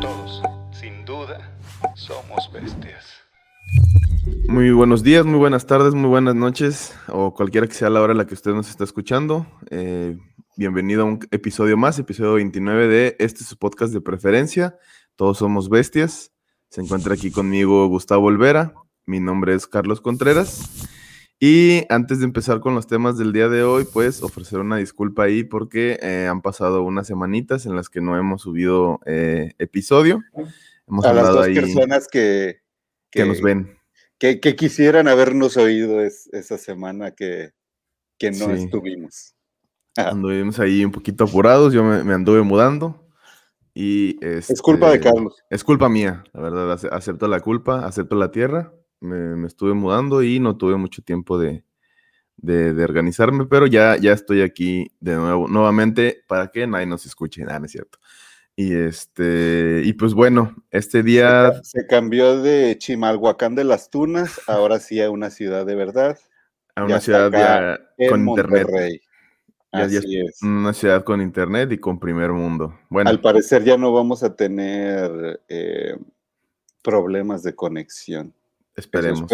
Todos, sin duda, somos bestias. Muy buenos días, muy buenas tardes, muy buenas noches, o cualquiera que sea la hora en la que usted nos está escuchando. Bienvenido a un episodio más, episodio 29 de este su podcast de preferencia, Todos Somos Bestias. Se encuentra aquí conmigo Gustavo Olvera, mi nombre es Carlos Contreras. Y antes de empezar con los temas del día de hoy, pues ofrecer una disculpa ahí porque han pasado unas semanitas en las que no hemos subido episodio. Hemos a las dos ahí personas que nos ven. Que quisieran habernos oído esa semana que no estuvimos. Anduvimos ahí un poquito apurados, yo me anduve mudando. Y es culpa de Carlos. Es culpa mía, la verdad, acepto la culpa, acepto la tierra. Me estuve mudando y no tuve mucho tiempo de organizarme, pero ya estoy aquí de nuevamente para que nadie nos escuche, nada, no es cierto. Y pues bueno, este día... Se cambió de Chimalhuacán de las Tunas, ahora sí a una ciudad de verdad. A una ciudad con Monterrey. Internet. Así es. Una ciudad con internet y con primer mundo. Bueno. Al parecer ya no vamos a tener problemas de conexión. Esperemos,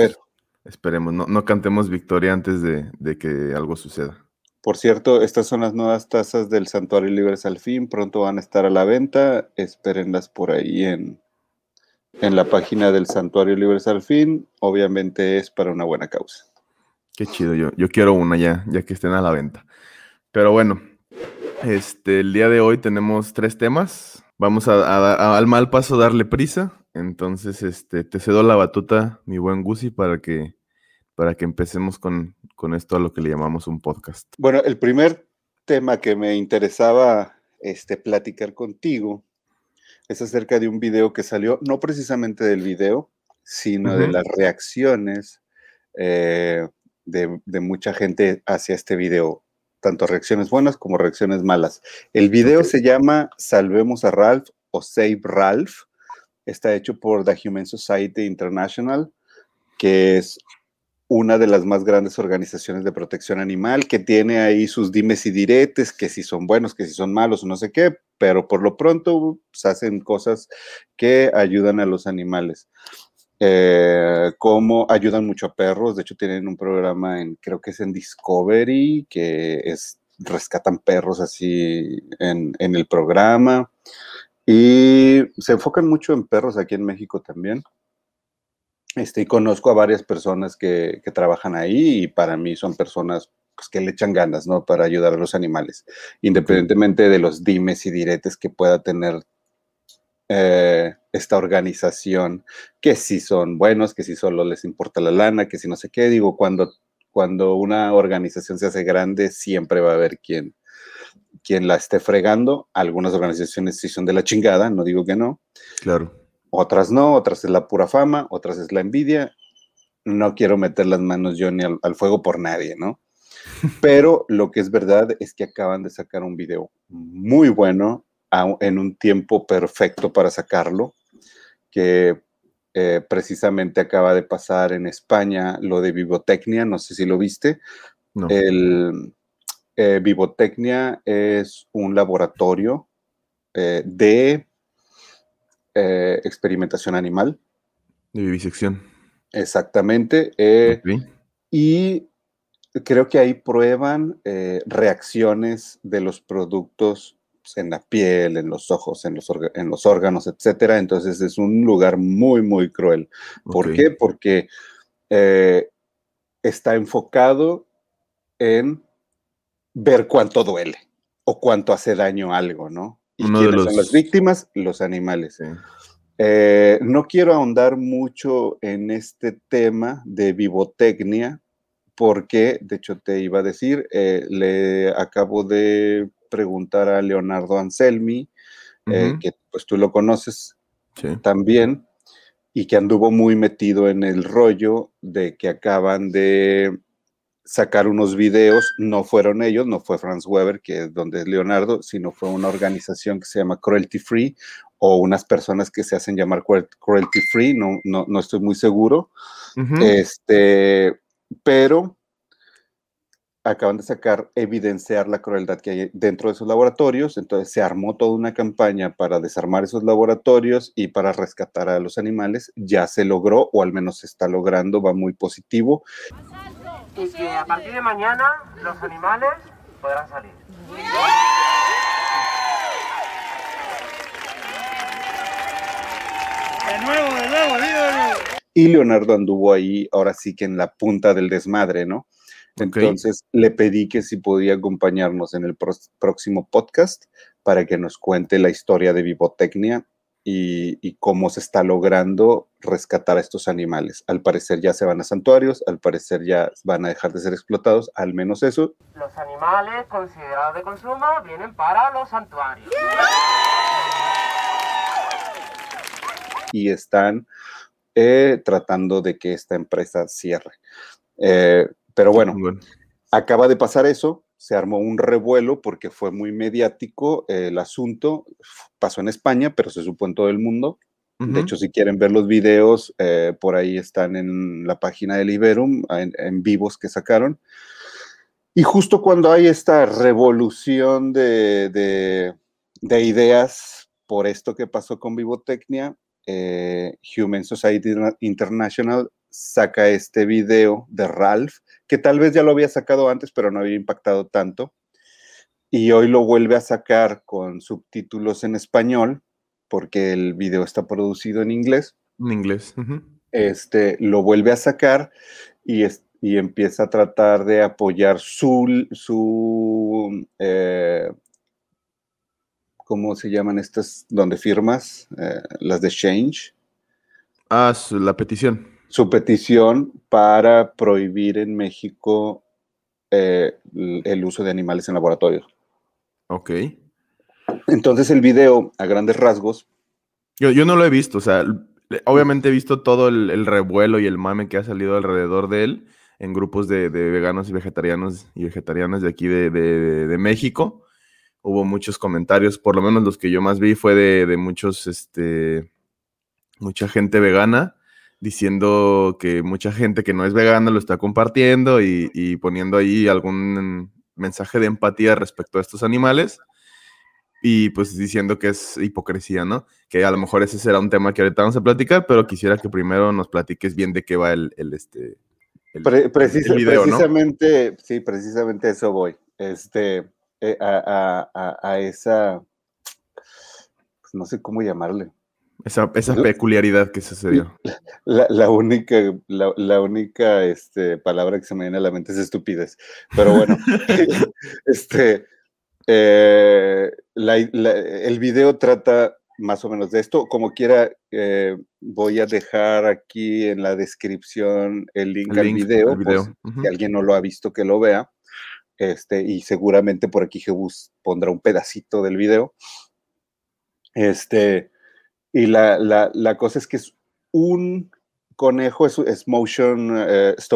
no cantemos victoria antes de que algo suceda. Por cierto, estas son las nuevas tazas del Santuario Libres al Fin, pronto van a estar a la venta, espérenlas por ahí en la página del Santuario Libres al Fin, obviamente es para una buena causa. Qué chido, yo quiero una ya que estén a la venta. Pero bueno, el día de hoy tenemos tres temas, vamos a al mal paso darle prisa. Entonces, te cedo la batuta, mi buen Gusi, para que empecemos con esto a lo que le llamamos un podcast. Bueno, el primer tema que me interesaba platicar contigo es acerca de un video que salió, no precisamente del video, sino de las reacciones de mucha gente hacia este video, tanto reacciones buenas como reacciones malas. El video se llama Salvemos a Ralph o Save Ralph. Está hecho por The Humane Society International, que es una de las más grandes organizaciones de protección animal, que tiene ahí sus dimes y diretes, que si son buenos, que si son malos, no sé qué, pero por lo pronto pues, hacen cosas que ayudan a los animales. Como ayudan mucho a perros, de hecho tienen un programa, creo que es en Discovery, que rescatan perros así en el programa. Y se enfocan mucho en perros aquí en México también. Y conozco a varias personas que trabajan ahí y para mí son personas pues, que le echan ganas, ¿no? Para ayudar a los animales, independientemente de los dimes y diretes que pueda tener esta organización, que si son buenos, que si solo les importa la lana, que si no sé qué. Digo, cuando una organización se hace grande, siempre va a haber quien la esté fregando. Algunas organizaciones sí son de la chingada, no digo que no. Claro. Otras no, otras es la pura fama, otras es la envidia. No quiero meter las manos yo ni al fuego por nadie, ¿no? Pero lo que es verdad es que acaban de sacar un video muy bueno en un tiempo perfecto para sacarlo, que precisamente acaba de pasar en España lo de Vivotecnia, no sé si lo viste. No. Vivotecnia es un laboratorio de experimentación animal. De vivisección. Exactamente. Okay. Y creo que ahí prueban reacciones de los productos en la piel, en los ojos, en los órganos, etcétera. Entonces es un lugar muy, muy cruel. ¿Por qué? Porque está enfocado en ver cuánto duele o cuánto hace daño algo, ¿no? ¿Y quiénes son las víctimas? Los animales. Sí. No quiero ahondar mucho en este tema de Vivotecnia porque, de hecho te iba a decir, le acabo de preguntar a Leonardo Anselmi, que pues tú lo conoces también, y que anduvo muy metido en el rollo de que acaban de sacar unos videos. No fueron ellos, no fue Franz Weber, que es donde es Leonardo, sino fue una organización que se llama Cruelty Free, o unas personas que se hacen llamar Cruelty Free, no estoy muy seguro, pero acaban de sacar, evidenciar la crueldad que hay dentro de sus laboratorios. Entonces se armó toda una campaña para desarmar esos laboratorios y para rescatar a los animales. Ya se logró, o al menos se está logrando, va muy positivo. Y que a partir de mañana los animales podrán salir. De nuevo. Y Leonardo anduvo ahí, ahora sí que en la punta del desmadre, ¿no? Entonces le pedí que si podía acompañarnos en el próximo podcast para que nos cuente la historia de Vivotecnia y cómo se está logrando rescatar a estos animales. Al parecer ya se van a santuarios, al parecer ya van a dejar de ser explotados, al menos eso. Los animales considerados de consumo vienen para los santuarios. Y están tratando de que esta empresa cierre. Pero bueno, acaba de pasar eso, se armó un revuelo porque fue muy mediático el asunto, pasó en España, pero se supo en todo el mundo. De hecho, si quieren ver los videos, por ahí están en la página de Liberum, en vivos que sacaron. Y justo cuando hay esta revolución de ideas por esto que pasó con Vivotecnia, Humane Society International saca este video de Ralph, que tal vez ya lo había sacado antes, pero no había impactado tanto. Y hoy lo vuelve a sacar con subtítulos en español, porque el video está producido en inglés. En inglés. Lo vuelve a sacar y empieza a tratar de apoyar su ¿cómo se llaman estas donde firmas? Las de Change. Ah, la petición. Su petición para prohibir en México el uso de animales en laboratorio. Ok. Entonces el video, a grandes rasgos... Yo no lo he visto, o sea, obviamente he visto todo el revuelo y el mame que ha salido alrededor de él en grupos de veganos y vegetarianas de aquí de México. Hubo muchos comentarios, por lo menos los que yo más vi fue de muchos, mucha gente vegana, diciendo que mucha gente que no es vegana lo está compartiendo y poniendo ahí algún mensaje de empatía respecto a estos animales y pues diciendo que es hipocresía, ¿no? Que a lo mejor ese será un tema que ahorita vamos a platicar, pero quisiera que primero nos platiques bien de qué va el video, precisamente, ¿no? Sí, precisamente eso voy, a esa, pues no sé cómo llamarle. Esa peculiaridad que sucedió. La única palabra que se me viene a la mente es estupidez. Pero bueno, el video trata más o menos de esto. Como quiera, voy a dejar aquí en la descripción el link al video. Pues, si alguien no lo ha visto, que lo vea. Y seguramente por aquí Jebus pondrá un pedacito del video. Y la cosa es que es un conejo, es stop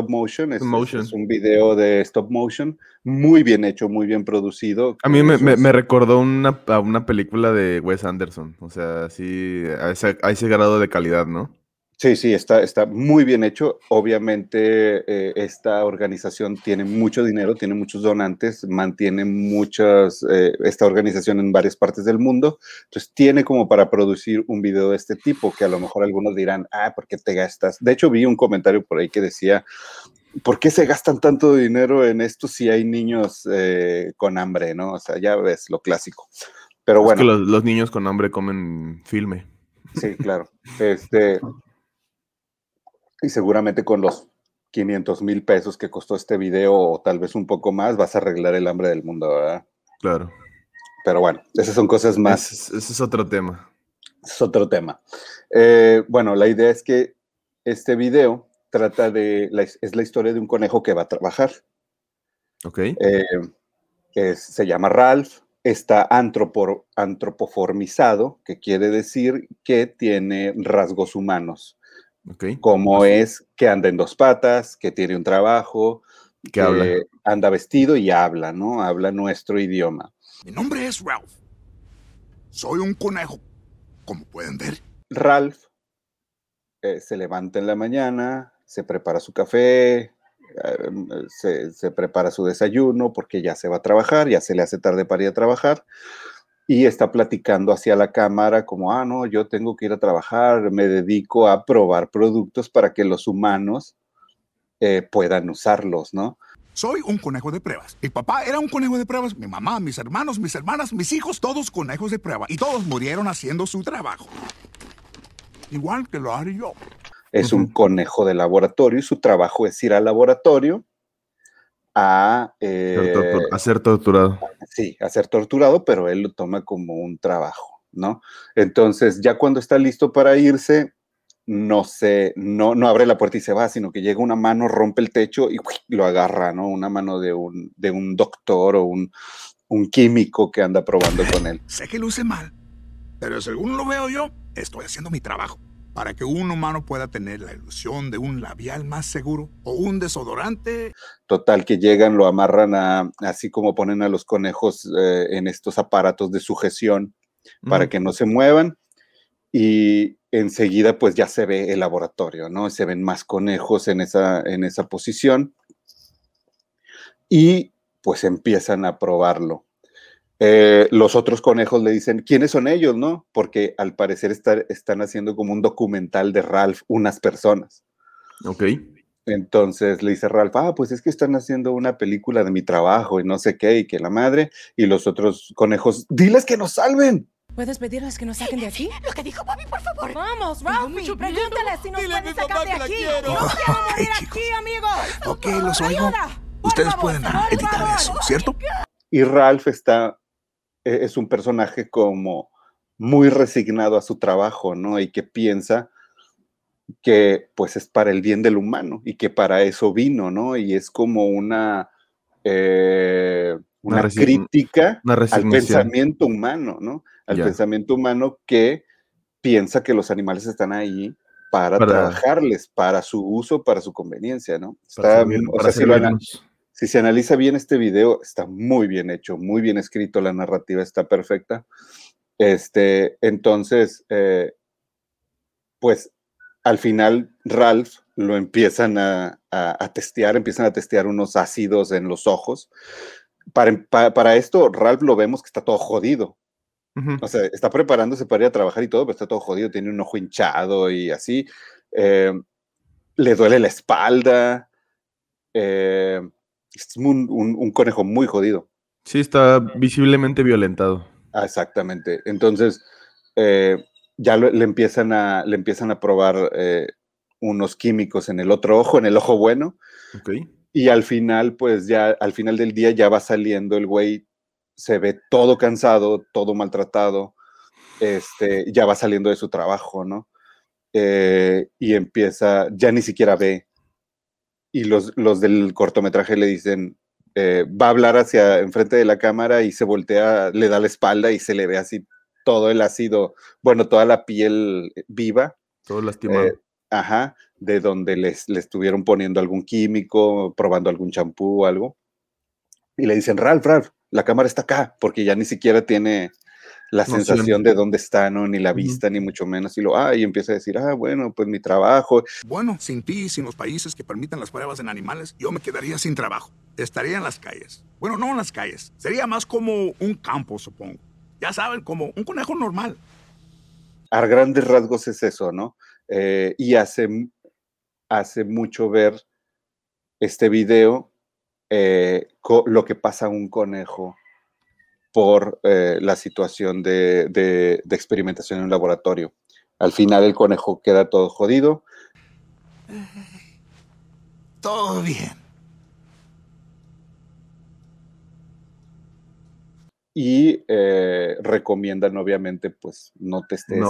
motion. Es un video de stop motion, muy bien hecho, muy bien producido. A mí me recordó a una película de Wes Anderson, o sea, sí, a ese grado de calidad, ¿no? Sí, está muy bien hecho. Obviamente esta organización tiene mucho dinero, tiene muchos donantes, mantiene esta organización en varias partes del mundo. Entonces tiene como para producir un video de este tipo, que a lo mejor algunos dirán, ¿por qué te gastas? De hecho vi un comentario por ahí que decía, ¿por qué se gastan tanto dinero en esto si hay niños con hambre, ¿no? O sea, ya ves, lo clásico. Pero bueno. Es que los niños con hambre comen filme. Sí, claro. Y seguramente con los 500 mil pesos que costó este video, o tal vez un poco más, vas a arreglar el hambre del mundo, ¿verdad? Claro. Pero bueno, esas son cosas más. Ese es otro tema. Es otro tema. Bueno, la idea es que este video trata es la historia de un conejo que va a trabajar. Ok. Se llama Ralph. Está antropoformizado, que quiere decir que tiene rasgos humanos. Okay. Como es que anda en dos patas, que tiene un trabajo, que anda vestido y habla, ¿no? Habla nuestro idioma. Mi nombre es Ralph. Soy un conejo, como pueden ver. Ralph se levanta en la mañana, se prepara su café, se prepara su desayuno porque ya se va a trabajar, ya se le hace tarde para ir a trabajar, y está platicando hacia la cámara como, ah, no, yo tengo que ir a trabajar, me dedico a probar productos para que los humanos puedan usarlos, ¿no? Soy un conejo de pruebas. Mi papá era un conejo de pruebas, mi mamá, mis hermanos, mis hermanas, mis hijos, todos conejos de prueba. Y todos murieron haciendo su trabajo. Igual que lo haré yo. Es un conejo de laboratorio y su trabajo es ir al laboratorio a ser torturado. Sí, a ser torturado, pero él lo toma como un trabajo, ¿no? Entonces, ya cuando está listo para irse, no abre la puerta y se va, sino que llega una mano, rompe el techo y uy, lo agarra, ¿no? Una mano de un doctor o un químico que anda probando con él. Sé que luce mal, pero según lo veo yo, estoy haciendo mi trabajo. Para que un humano pueda tener la ilusión de un labial más seguro o un desodorante. Total, que llegan, lo amarran así como ponen a los conejos en estos aparatos de sujeción para que no se muevan. Y enseguida pues ya se ve el laboratorio, ¿no? Se ven más conejos en esa posición y pues empiezan a probarlo. Los otros conejos le dicen, ¿quiénes son ellos, no? Porque al parecer están haciendo como un documental de Ralph, unas personas. Ok. Entonces le dice Ralph, pues es que están haciendo una película de mi trabajo y no sé qué, y que la madre, y los otros conejos, ¡diles que nos salven! ¿Puedes pedirles que nos saquen de aquí? Lo que dijo papi, por favor. Vamos, Ralphie, pregúntale si nos pueden sacar de aquí. No quiero morir aquí, amigos. Ok, los oigo. Ustedes pueden editar eso, ¿cierto? Y Ralph es un personaje como muy resignado a su trabajo, ¿no? Y que piensa que pues es para el bien del humano y que para eso vino, ¿no? Y es como una crítica al pensamiento humano, ¿no? Al pensamiento humano que piensa que los animales están ahí para trabajarles, para su uso, para su conveniencia, ¿no? Está bien, si se analiza bien este video, está muy bien hecho, muy bien escrito, la narrativa está perfecta. Entonces, pues al final Ralph lo empiezan a testear, unos ácidos en los ojos. Para esto, Ralph lo vemos que está todo jodido. Uh-huh. O sea, está preparándose para ir a trabajar y todo, pero está todo jodido, tiene un ojo hinchado y así. Le duele la espalda. Es un conejo muy jodido. Sí, está visiblemente violentado. Ah, exactamente. Entonces, ya le empiezan a probar unos químicos en el otro ojo, en el ojo bueno. Okay. Y al final, pues ya, al final del día ya va saliendo el güey, se ve todo cansado, todo maltratado, ya va saliendo de su trabajo, ¿no? Y empieza, ya ni siquiera ve. Y los del cortometraje le dicen, va a hablar hacia enfrente de la cámara y se voltea, le da la espalda y se le ve así todo el ácido, bueno, toda la piel viva. Todo lastimado. Ajá, de donde le estuvieron poniendo algún químico, probando algún champú o algo. Y le dicen, Ralph, la cámara está acá, porque ya ni siquiera tiene la sensación de dónde está, ¿no? Ni la vista, ni mucho menos. Y y empieza a decir, bueno, pues mi trabajo. Bueno, sin ti y sin los países que permitan las pruebas en animales, yo me quedaría sin trabajo. Estaría en las calles. Bueno, no en las calles. Sería más como un campo, supongo. Ya saben, como un conejo normal. A grandes rasgos es eso, ¿no? Y hace mucho ver este video lo que pasa a un conejo por la situación de experimentación en un laboratorio. Al final el conejo queda todo jodido. Todo bien. Y recomiendan, obviamente, pues no testees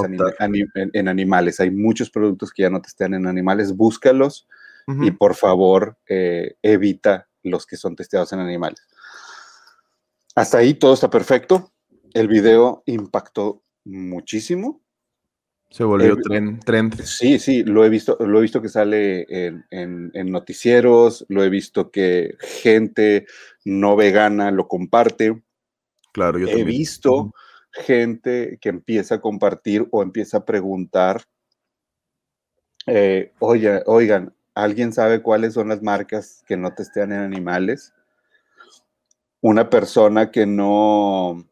en animales. Hay muchos productos que ya no testean en animales. Búscalos y, por favor, evita los que son testeados en animales. Hasta ahí todo está perfecto. El video impactó muchísimo. Se volvió trend. Sí, lo he visto que sale en noticieros, lo he visto que gente no vegana lo comparte. Claro, yo he también. Visto gente que empieza a compartir o empieza a preguntar, oigan, ¿Alguien sabe cuáles son las marcas que no testean en animales? Una persona que no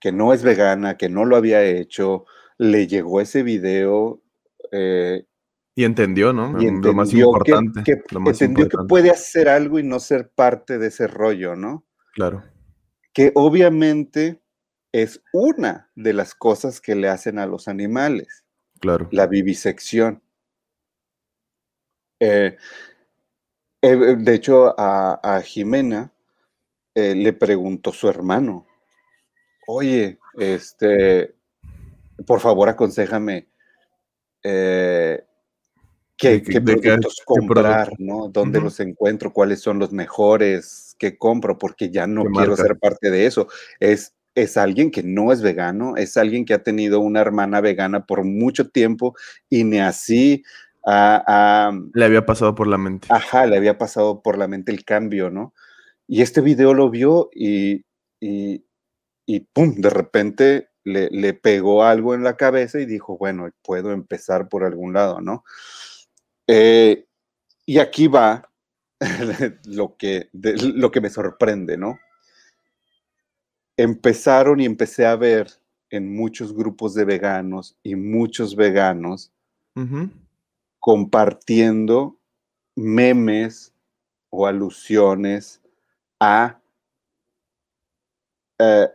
es vegana, que no lo había hecho, le llegó ese video. Y entendió, ¿no? Y entendió lo más importante. Que puede hacer algo y no ser parte de ese rollo, ¿no? Claro. Que obviamente es una de las cosas que le hacen a los animales. Claro. La vivisección. De hecho, a Jimena le preguntó su hermano, oye, por favor, aconséjame qué productos comprar, qué producto, ¿no? ¿Dónde los encuentro? ¿Cuáles son los mejores que compro? Porque ya no quiero ser parte de eso. Es alguien que no es vegano, es alguien que ha tenido una hermana vegana por mucho tiempo y ni así... le había pasado por la mente. Ajá, le había pasado por la mente el cambio, ¿no? Y este video lo vio y ¡pum! De repente le pegó algo en la cabeza y dijo, bueno, puedo empezar por algún lado, ¿no? Y aquí va lo que me sorprende, ¿no? Empecé a ver en muchos grupos de veganos y muchos veganos compartiendo memes o alusiones a...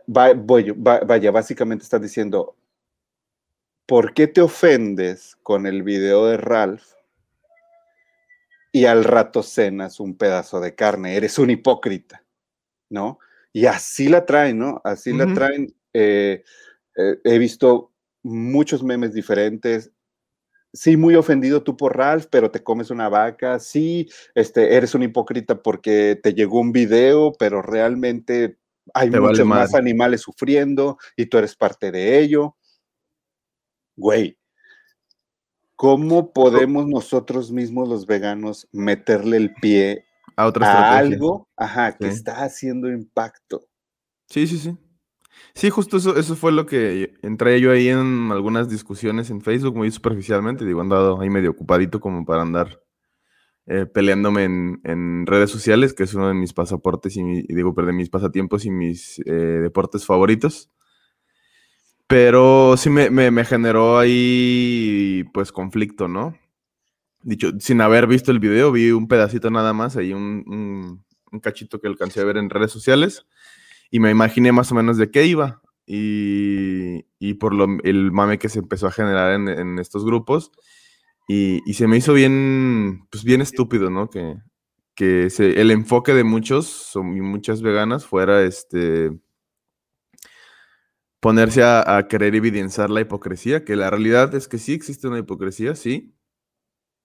básicamente estás diciendo, ¿por qué te ofendes con el video de Ralph y al rato cenas un pedazo de carne? Eres un hipócrita, ¿no? Y así la traen, ¿no? Así la traen. He visto muchos memes diferentes. Sí, muy ofendido tú por Ralph, pero te comes una vaca. Sí, eres un hipócrita porque te llegó un video, pero realmente hay muchos más animales sufriendo y tú eres parte de ello. Güey, ¿cómo podemos nosotros mismos los veganos meterle el pie a algo que está haciendo impacto? Sí. Sí, justo eso fue lo que entré yo ahí en algunas discusiones en Facebook muy superficialmente, digo, andado ahí medio ocupadito como para andar peleándome en redes sociales, que es uno de mis pasaportes de mis pasatiempos y mis deportes favoritos, pero sí me generó ahí pues conflicto, ¿no? Dicho, sin haber visto el video, vi un pedacito nada más, ahí un cachito que alcancé a ver en redes sociales. Y me imaginé más o menos de qué iba. Y por el mame que se empezó a generar en estos grupos. Y se me hizo bien estúpido, ¿no? Que el enfoque de muchos y muchas veganas fuera ponerse a querer evidenciar la hipocresía. Que la realidad es que sí existe una hipocresía, sí.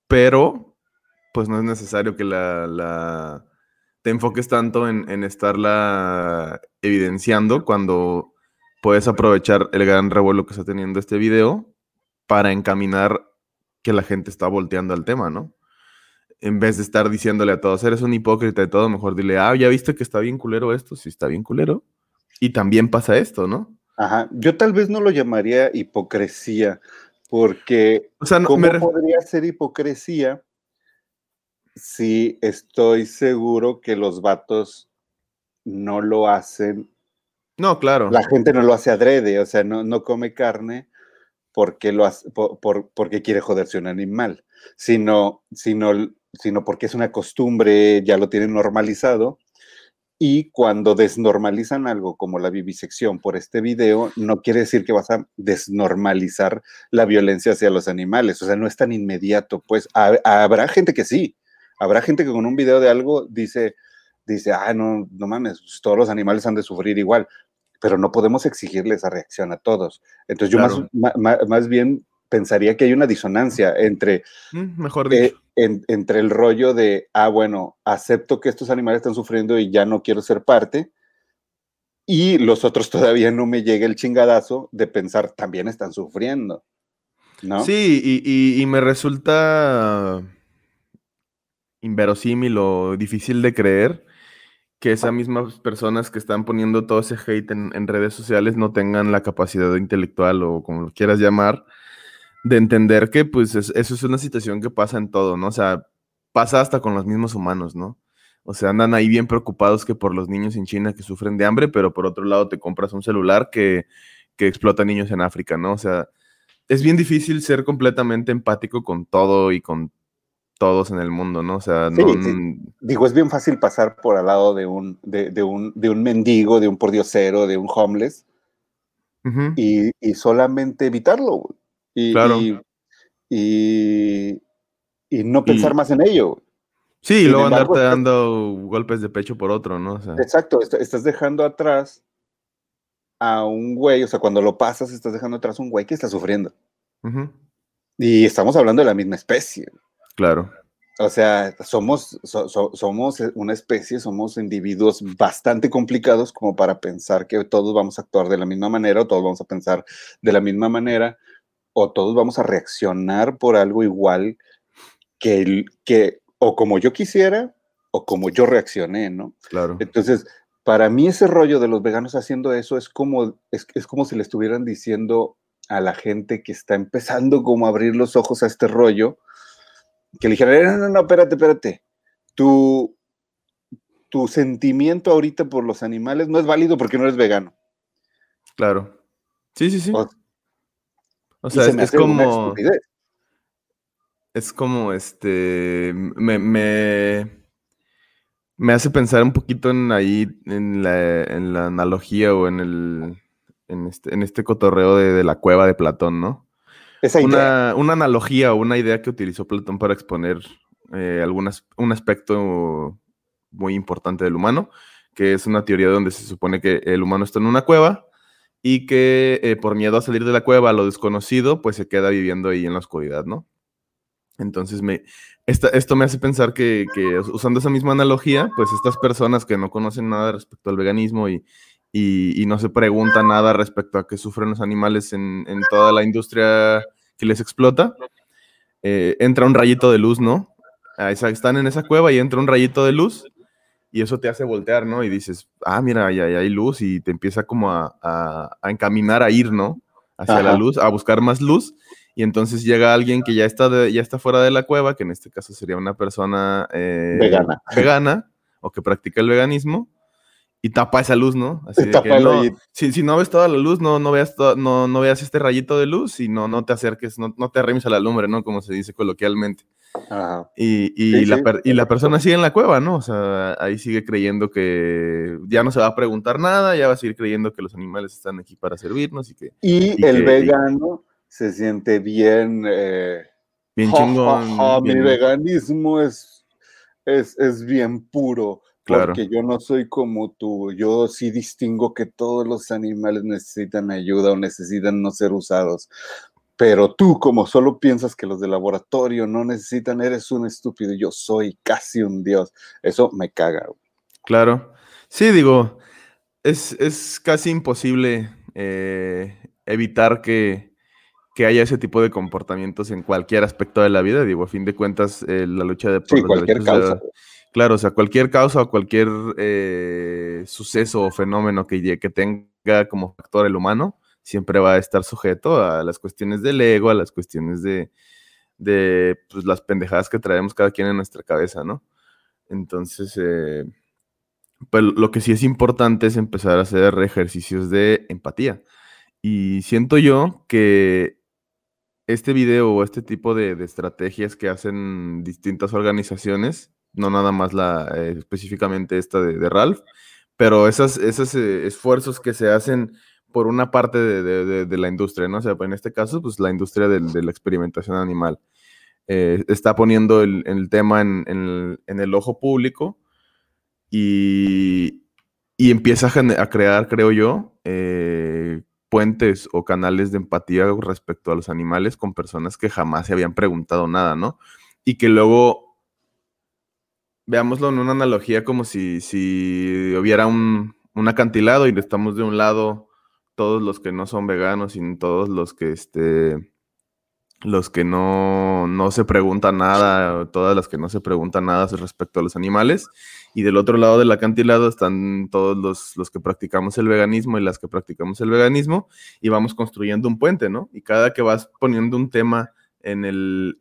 Pero pues no es necesario que te enfoques tanto en estarla evidenciando cuando puedes aprovechar el gran revuelo que está teniendo este video para encaminar que la gente está volteando al tema, ¿no? En vez de estar diciéndole a todos, eres un hipócrita y todo, mejor dile, ¿ya viste que está bien culero esto? Sí, está bien culero. Y también pasa esto, ¿no? Ajá, yo tal vez no lo llamaría hipocresía, porque podría ser hipocresía? Sí, estoy seguro que los vatos no lo hacen. No, claro. La gente no lo hace adrede, o sea, no come carne porque porque quiere joderse un animal, sino porque es una costumbre, ya lo tienen normalizado, y cuando desnormalizan algo como la vivisección por este video, no quiere decir que vas a desnormalizar la violencia hacia los animales, o sea, no es tan inmediato, pues habrá gente que sí. Habrá gente que con un video de algo dice, no mames, todos los animales han de sufrir igual, pero no podemos exigirle esa reacción a todos. Entonces yo claro. más bien pensaría que hay una disonancia entre, mejor dicho. Entre el rollo de, bueno, acepto que estos animales están sufriendo y ya no quiero ser parte, y los otros todavía no me llega el chingadazo de pensar, también están sufriendo, ¿no? Sí, y me resulta... inverosímil o difícil de creer que esas mismas personas que están poniendo todo ese hate en redes sociales no tengan la capacidad intelectual o como lo quieras llamar de entender que pues eso es una situación que pasa en todo, ¿no? O sea, pasa hasta con los mismos humanos, ¿no? O sea, andan ahí bien preocupados que por los niños en China que sufren de hambre, pero por otro lado te compras un celular que explota niños en África, ¿no? O sea, es bien difícil ser completamente empático con todo y con todos en el mundo, ¿no? O sea, no... Sí. Digo, es bien fácil pasar por al lado de un mendigo, de un pordiosero, de un homeless, uh-huh. y solamente evitarlo. Y, claro. Y no pensar más en ello. Sí, y luego andarte dando golpes de pecho por otro, ¿no? O sea. Exacto, estás dejando atrás a un güey, o sea, cuando lo pasas estás dejando atrás a un güey que está sufriendo. Uh-huh. Y estamos hablando de la misma especie. Claro. O sea, somos una especie, somos individuos bastante complicados como para pensar que todos vamos a actuar de la misma manera, o todos vamos a pensar de la misma manera, o todos vamos a reaccionar por algo igual que o como yo quisiera, o como yo reaccioné, ¿no? Claro. Entonces, para mí ese rollo de los veganos haciendo eso es como si le estuvieran diciendo a la gente que está empezando como a abrir los ojos a este rollo, que le dijeran, no, espérate, tu sentimiento ahorita por los animales no es válido porque no eres vegano. Claro. Sí. O sea, es como... Es como, me hace pensar un poquito en la analogía o en este cotorreo de la cueva de Platón, ¿no? Esa idea. Una analogía o una idea que utilizó Platón para exponer un aspecto muy importante del humano, que es una teoría donde se supone que el humano está en una cueva, y que por miedo a salir de la cueva, a lo desconocido, pues se queda viviendo ahí en la oscuridad, ¿no? Entonces, esto me hace pensar que usando esa misma analogía, pues estas personas que no conocen nada respecto al veganismo y no se preguntan nada respecto a qué sufren los animales en toda la industria que les explota, entra un rayito de luz, ¿no? Están en esa cueva y entra un rayito de luz, y eso te hace voltear, ¿no? Y dices, mira, ahí hay luz, y te empieza como a encaminar a ir, ¿no? Hacia la luz, a buscar más luz, y entonces llega alguien que ya está fuera de la cueva, que en este caso sería una persona vegana, o que practica el veganismo, y tapa esa luz, ¿no? Así de que no, si no ves toda la luz, no veas este rayito de luz, y no te acerques, no te arrimes a la lumbre, ¿no? Como se dice coloquialmente. Ajá. Y la persona sigue en la cueva, ¿no? O sea, ahí sigue creyendo que ya no se va a preguntar nada, ya va a seguir creyendo que los animales están aquí para servirnos y que... vegano se siente bien... bien chingón. Mi veganismo es bien puro. Claro. Porque yo no soy como tú, yo sí distingo que todos los animales necesitan ayuda o necesitan no ser usados. Pero tú, como solo piensas que los de laboratorio no necesitan, eres un estúpido. Yo soy casi un dios. Eso me caga. Claro. Sí, digo, es casi imposible evitar que haya ese tipo de comportamientos en cualquier aspecto de la vida. Digo, a fin de cuentas, la lucha de... Sí, cualquier causa. Claro, o sea, cualquier causa o cualquier suceso o fenómeno que tenga como factor el humano, siempre va a estar sujeto a las cuestiones del ego, a las cuestiones de pues, las pendejadas que traemos cada quien en nuestra cabeza, ¿no? Entonces, pues, lo que sí es importante es empezar a hacer ejercicios de empatía. Y siento yo que este video o este tipo de estrategias que hacen distintas organizaciones, no nada más específicamente esta de Ralph, pero esos esfuerzos que se hacen por una parte de la industria, ¿no? O sea, en este caso, pues la industria de la experimentación animal está poniendo el tema en el ojo público y empieza a crear, creo yo, puentes o canales de empatía respecto a los animales con personas que jamás se habían preguntado nada, ¿no? Y que luego, veámoslo en una analogía como si hubiera un acantilado y estamos de un lado... todos los que no son veganos y todos los que los que no se preguntan nada, todas las que no se preguntan nada respecto a los animales, y del otro lado del acantilado están todos los que practicamos el veganismo y las que practicamos el veganismo, y vamos construyendo un puente, ¿no? Y cada que vas poniendo un tema en el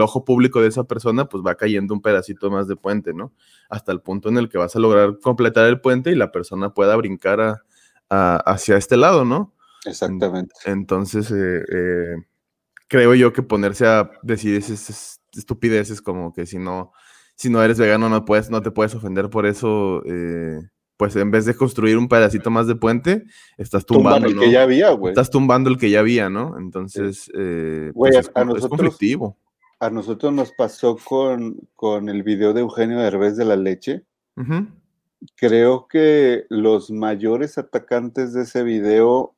ojo público de esa persona, pues va cayendo un pedacito más de puente, ¿no? Hasta el punto en el que vas a lograr completar el puente y la persona pueda brincar hacia este lado, ¿no? Exactamente. Entonces, creo yo que ponerse a decir esas estupideces como que si no eres vegano no te puedes ofender por eso, pues en vez de construir un pedacito más de puente, estás tumbando el, ¿no?, que ya había, güey. Estás tumbando el que ya había, ¿no? Entonces, güey, pues es conflictivo. A nosotros nos pasó con el video de Eugenio Derbez de la leche. Uh-huh. Creo que los mayores atacantes de ese video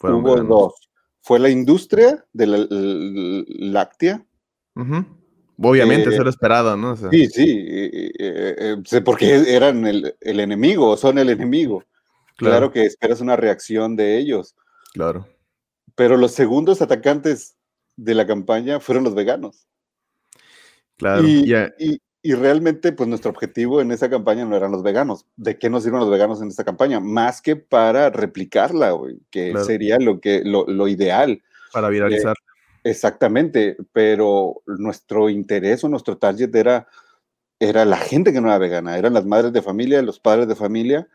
hubo dos. Fue la industria de la láctea. Uh-huh. Obviamente, eso era esperado, ¿no? O sea, sí. Porque eran el enemigo, son el enemigo. Claro que esperas una reacción de ellos. Claro. Pero los segundos atacantes de la campaña fueron los veganos. Claro. Y realmente, pues nuestro objetivo en esa campaña no eran los veganos. ¿De qué nos sirven los veganos en esta campaña? Más que para replicarla, güey, que claro, sería lo ideal. Para viralizar. Exactamente, pero nuestro interés o nuestro target era la gente que no era vegana, eran las madres de familia, los padres de familia,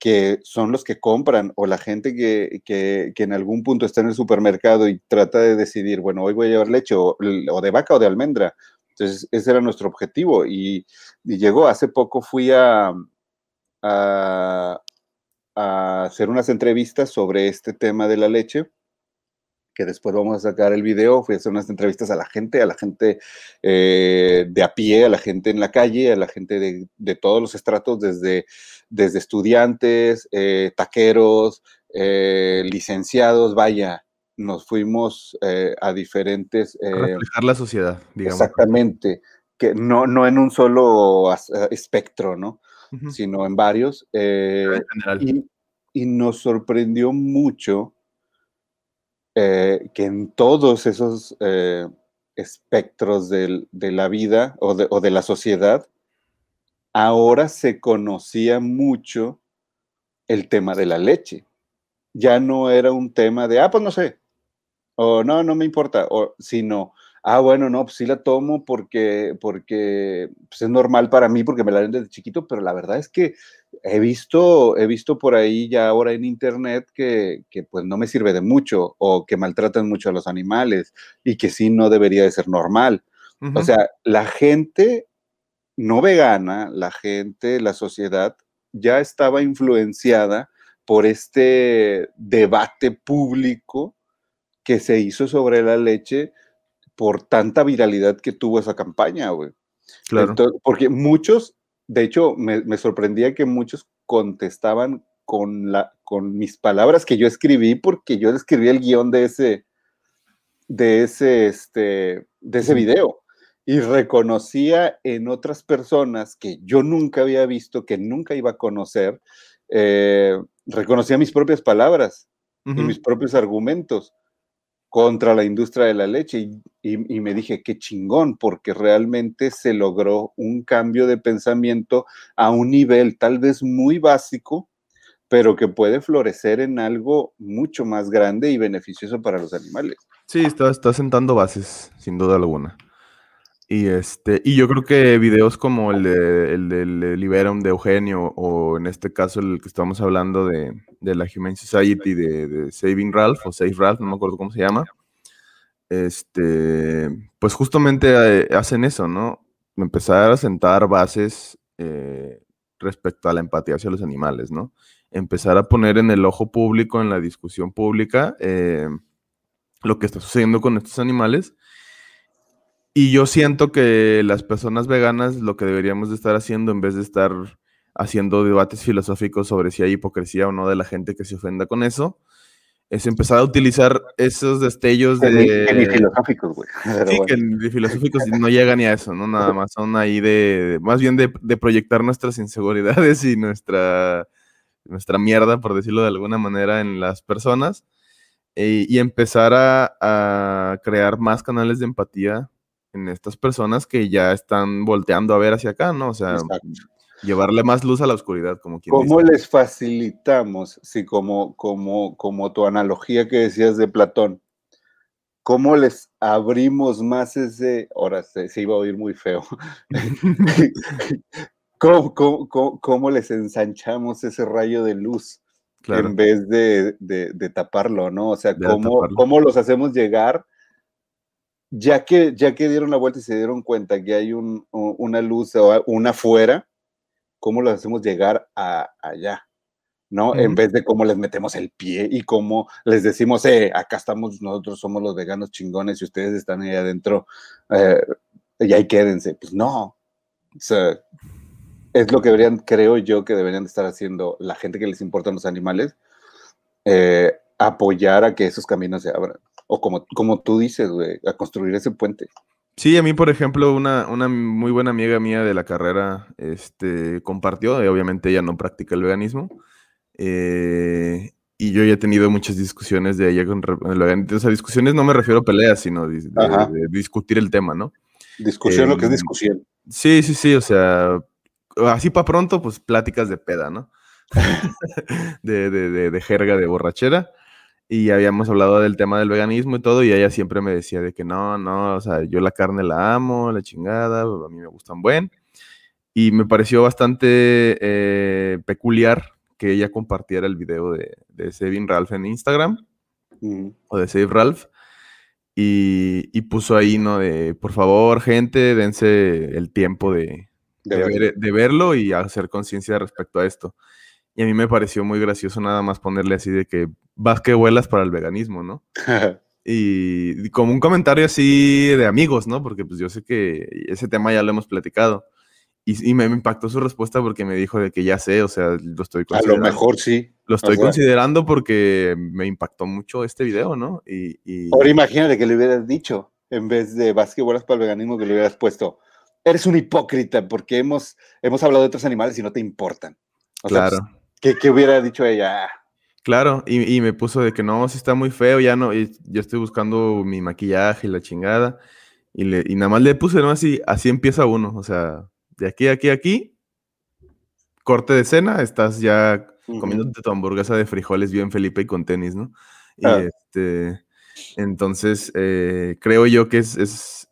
que son los que compran, o la gente que en algún punto está en el supermercado y trata de decidir, bueno, hoy voy a llevar leche o de vaca o de almendra. Entonces, ese era nuestro objetivo, y llegó. Hace poco fui a hacer unas entrevistas sobre este tema de la leche, que después vamos a sacar el video. Fui a hacer unas entrevistas a la gente de a pie, a la gente en la calle, a la gente de todos los estratos, desde estudiantes, taqueros, licenciados, vaya. Nos fuimos a diferentes... reflejar la sociedad, digamos. Exactamente, que no en un solo espectro, ¿no? Uh-huh. Sino en varios. Y nos sorprendió mucho que en todos esos espectros de la vida o de la sociedad, ahora se conocía mucho el tema de la leche. Ya no era un tema de, pues no sé, o no me importa, sino, bueno, no, pues sí la tomo porque pues es normal para mí, porque me la den desde chiquito, pero la verdad es que he visto por ahí ya ahora en internet que pues no me sirve de mucho, o que maltratan mucho a los animales, y que sí no debería de ser normal. Uh-huh. O sea, la gente no vegana, la sociedad ya estaba influenciada por este debate público que se hizo sobre la leche por tanta viralidad que tuvo esa campaña, güey. Claro. Entonces, porque muchos, de hecho, me sorprendía que muchos contestaban con mis palabras que yo escribí, porque yo escribí el guión de ese video, y reconocía en otras personas que yo nunca había visto, que nunca iba a conocer, reconocía mis propias palabras. Uh-huh. Y mis propios argumentos contra la industria de la leche, y me dije, qué chingón, porque realmente se logró un cambio de pensamiento a un nivel tal vez muy básico, pero que puede florecer en algo mucho más grande y beneficioso para los animales. Sí, está sentando bases, sin duda alguna. Y yo creo que videos como el de Liberum de Eugenio, o en este caso el que estamos hablando de la Humane Society, de Saving Ralph o Save Ralph, no me acuerdo cómo se llama, pues justamente hacen eso, ¿no? Empezar a sentar bases respecto a la empatía hacia los animales, ¿no? Empezar a poner en el ojo público, en la discusión pública, lo que está sucediendo con estos animales. Y yo siento que las personas veganas lo que deberíamos de estar haciendo, en vez de estar haciendo debates filosóficos sobre si hay hipocresía o no de la gente que se ofenda con eso, es empezar a utilizar esos destellos de filosóficos, güey. Sí, bueno, que de filosóficos no llegan ni a eso, ¿no? Nada más son ahí más bien de proyectar nuestras inseguridades y nuestra mierda, por decirlo de alguna manera, en las personas. y empezar a crear más canales de empatía en estas personas que ya están volteando a ver hacia acá, ¿no? O sea, exacto, llevarle más luz a la oscuridad, como quien dice. ¿Cómo les facilitamos? Sí, como tu analogía que decías de Platón. ¿Cómo les abrimos más ese...? Ahora se iba a oír muy feo. ¿Cómo les ensanchamos ese rayo de luz? Claro. En vez de taparlo, ¿no? O sea, ¿cómo los hacemos llegar? Ya que dieron la vuelta y se dieron cuenta que hay una luz o una fuera, ¿cómo los hacemos llegar allá? ¿No? En vez de cómo les metemos el pie y cómo les decimos, acá estamos, nosotros somos los veganos chingones y ustedes están ahí adentro, y ahí quédense. Pues no. O sea, es lo que deberían, creo yo, que deberían estar haciendo la gente que les importan los animales, apoyar a que esos caminos se abran. O como tú dices, güey, a construir ese puente. Sí, a mí, por ejemplo, una muy buena amiga mía de la carrera compartió, y obviamente ella no practica el veganismo, y yo ya he tenido muchas discusiones de ella con el veganismo. O sea, discusiones no me refiero a peleas, sino de discutir el tema, ¿no? Discusión, lo que es discusión. Sí, o sea, así para pronto, pues pláticas de peda, ¿no? de jerga, de borrachera. Y habíamos hablado del tema del veganismo y todo, y ella siempre me decía de que no, o sea, yo la carne la amo, la chingada, a mí me gustan buen. Y me pareció bastante peculiar que ella compartiera el video de Save Ralph en Instagram, o de Save Ralph, y puso ahí, ¿no? De, por favor, gente, dense el tiempo de verlo y hacer conciencia respecto a esto. Y a mí me pareció muy gracioso nada más ponerle así de que vas que vuelas para el veganismo, ¿no? y como un comentario así de amigos, ¿no? Porque pues yo sé que ese tema ya lo hemos platicado. Y me impactó su respuesta porque me dijo de que ya sé, o sea, lo estoy considerando. A lo mejor sí. Lo estoy considerando porque me impactó mucho este video, ¿no? Y... Ahora imagínate que le hubieras dicho, en vez de vas que vuelas para el veganismo, que le hubieras puesto, eres un hipócrita porque hemos hablado de otros animales y no te importan. O claro. Sea, pues, ¿qué hubiera dicho ella? Claro, y me puso de que no, si está muy feo, ya no, y yo estoy buscando mi maquillaje y la chingada, y nada más le puse, ¿no? Así empieza uno, o sea, de aquí, corte de escena, estás ya comiéndote tu hamburguesa de frijoles bien Felipe y con tenis, ¿no? Entonces, creo yo que es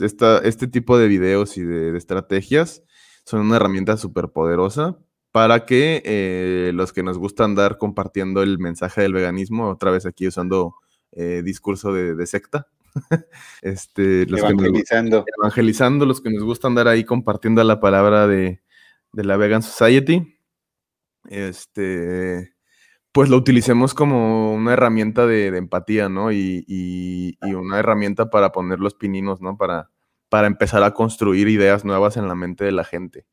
este tipo de videos y de estrategias son una herramienta súper poderosa para que los que nos gusta andar compartiendo el mensaje del veganismo, otra vez aquí usando discurso de secta, evangelizando, los que nos gusta andar ahí compartiendo la palabra de la Vegan Society, pues lo utilicemos como una herramienta de empatía, ¿no? Y una herramienta para poner los pininos, ¿no? Para empezar a construir ideas nuevas en la mente de la gente.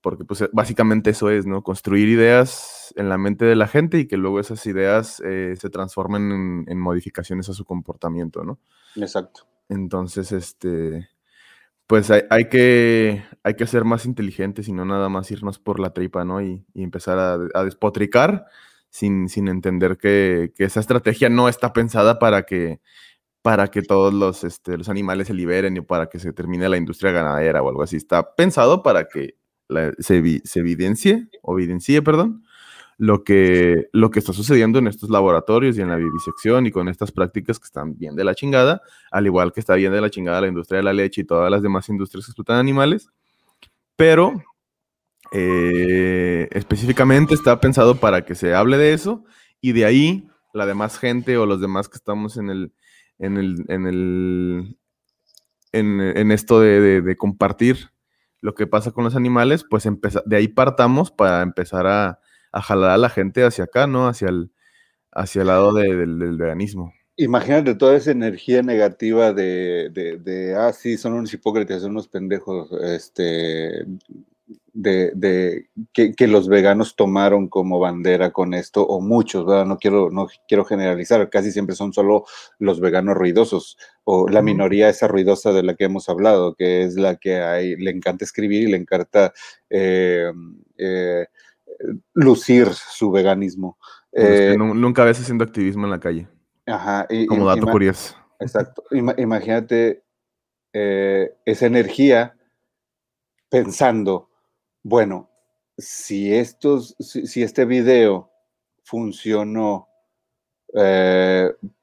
Porque pues básicamente eso es, ¿no? Construir ideas en la mente de la gente y que luego esas ideas se transformen en modificaciones a su comportamiento, ¿no? Exacto. Entonces, pues hay que ser más inteligentes y no nada más irnos por la tripa, ¿no? Y empezar a despotricar sin entender que esa estrategia no está pensada para que todos los animales se liberen y para que se termine la industria ganadera o algo así. Está pensado para que se evidencie lo que está sucediendo en estos laboratorios y en la vivisección y con estas prácticas que están bien de la chingada, al igual que está bien de la chingada la industria de la leche y todas las demás industrias que explotan animales, pero específicamente está pensado para que se hable de eso y de ahí la demás gente o los demás que estamos en esto de compartir lo que pasa con los animales, pues de ahí partamos para empezar a jalar a la gente hacia acá, ¿no? Hacia el lado del veganismo. Imagínate toda esa energía negativa de son unos hipócritas, son unos pendejos, que los veganos tomaron como bandera con esto, o muchos, ¿verdad? No quiero generalizar, casi siempre son solo los veganos ruidosos, o la minoría esa ruidosa de la que hemos hablado, que es la que le encanta escribir y le encanta lucir su veganismo. Es que nunca ves haciendo activismo en la calle. Ajá. Como dato curioso. Exacto. Imagínate esa energía pensando, bueno, si este video funcionó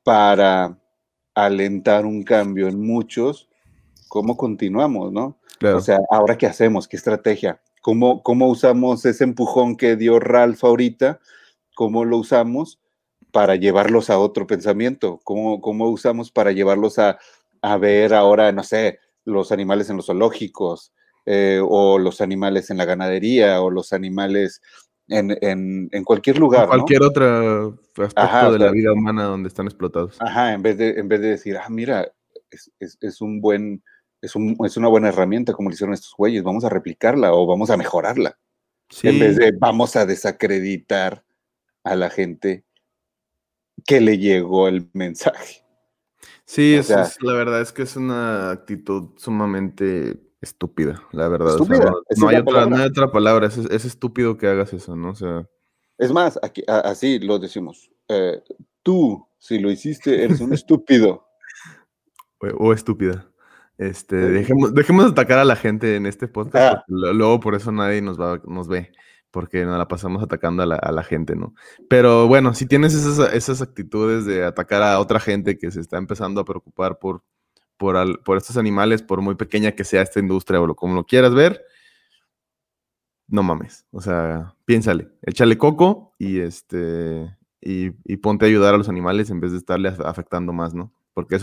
para alentar un cambio en muchos, ¿cómo continuamos, no? Claro. O sea, ¿ahora qué hacemos? ¿Qué estrategia? ¿Cómo usamos ese empujón que dio Ralph ahorita? ¿Cómo lo usamos para llevarlos a otro pensamiento? ¿Cómo usamos para llevarlos a ver ahora, no sé, los animales en los zoológicos, o los animales en la ganadería, o los animales en cualquier lugar, cualquier, ¿no?, otro aspecto de la vida humana donde están explotados? Ajá, en vez de decir, mira, es una buena herramienta como le hicieron estos güeyes, vamos a replicarla o vamos a mejorarla. Sí. En vez de vamos a desacreditar a la gente que le llegó el mensaje. Sí, o sea, la verdad es que es una actitud sumamente estúpida, la verdad. Estúpida. O sea, no hay otra palabra, es estúpido que hagas eso, ¿no? O sea, es más, aquí, así lo decimos. Tú, si lo hiciste, eres un estúpido. O estúpida. Dejemos de atacar a la gente en este podcast, luego por eso nadie nos ve, porque nos la pasamos atacando a la gente, ¿no? Pero bueno, si tienes esas actitudes de atacar a otra gente que se está empezando a preocupar por estos animales, por muy pequeña que sea esta industria o como lo quieras ver, no mames. O sea, piénsale, échale coco y ponte a ayudar a los animales en vez de estarle afectando más, ¿no? Porque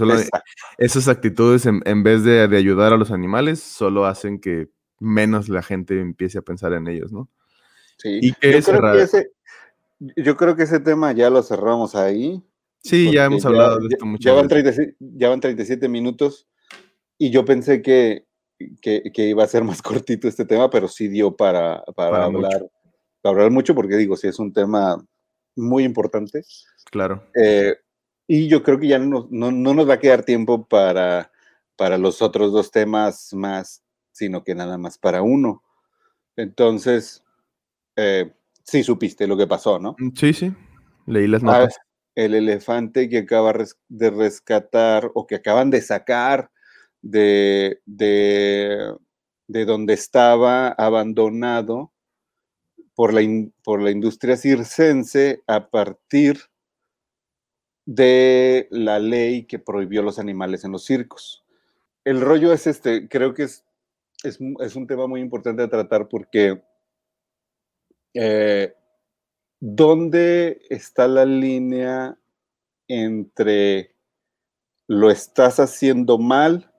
esas actitudes en vez de ayudar a los animales solo hacen que menos la gente empiece a pensar en ellos, ¿no? Sí. ¿Y qué yo creo que ese tema ya lo cerramos ahí. Sí, ya hemos hablado de esto mucho. Ya van 37 minutos y yo pensé que iba a ser más cortito este tema, pero sí dio para hablar mucho. Para hablar mucho, porque digo, sí es un tema muy importante. Claro. Y yo creo que ya no nos va a quedar tiempo para los otros dos temas más, sino que nada más para uno. Entonces... sí supiste lo que pasó, ¿no? Sí. Leí las notas. El elefante que acaba de rescatar, o que acaban de sacar de donde estaba abandonado por la industria circense a partir de la ley que prohibió los animales en los circos. El rollo es creo que es un tema muy importante a tratar porque... ¿dónde está la línea entre lo estás haciendo mal,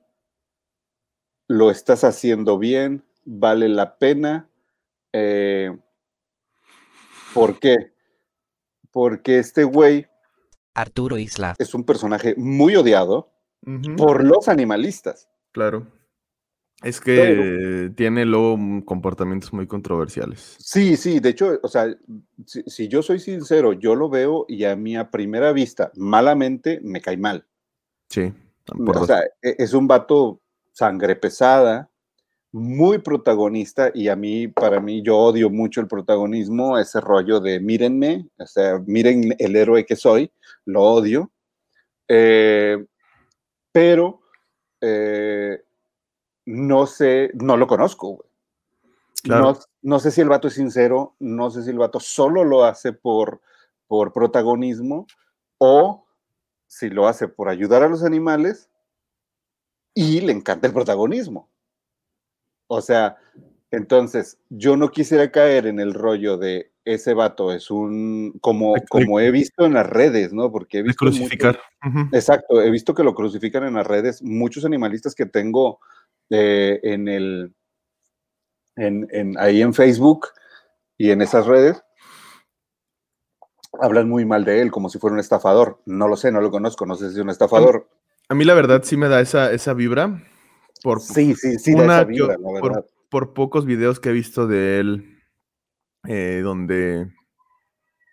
lo estás haciendo bien, vale la pena? ¿Por qué? Porque este güey, Arturo Islas, es un personaje muy odiado por los animalistas. Claro. Es que tiene luego comportamientos muy controversiales. Sí, de hecho, o sea, si yo soy sincero, yo lo veo y a mí a primera vista, malamente, me cae mal. Sí. O sea, es un vato sangre pesada, muy protagonista, y para mí, yo odio mucho el protagonismo, ese rollo de mírenme, o sea, miren el héroe que soy, lo odio. Pero... no sé, no lo conozco, güey. Claro. No sé si el vato es sincero, no sé si el vato solo lo hace por protagonismo o si lo hace por ayudar a los animales y le encanta el protagonismo. O sea, entonces, yo no quisiera caer en el rollo de ese vato es un... Como he visto en las redes, ¿no? Porque he visto... De crucificar. Muchos, exacto, he visto que lo crucifican en las redes muchos animalistas que tengo... ahí en Facebook y en esas redes hablan muy mal de él como si fuera un estafador. No lo sé, no lo conozco, no sé si es un estafador. A mí la verdad sí me da esa vibra por, sí da esa vibra, la verdad. Por pocos videos que he visto de él donde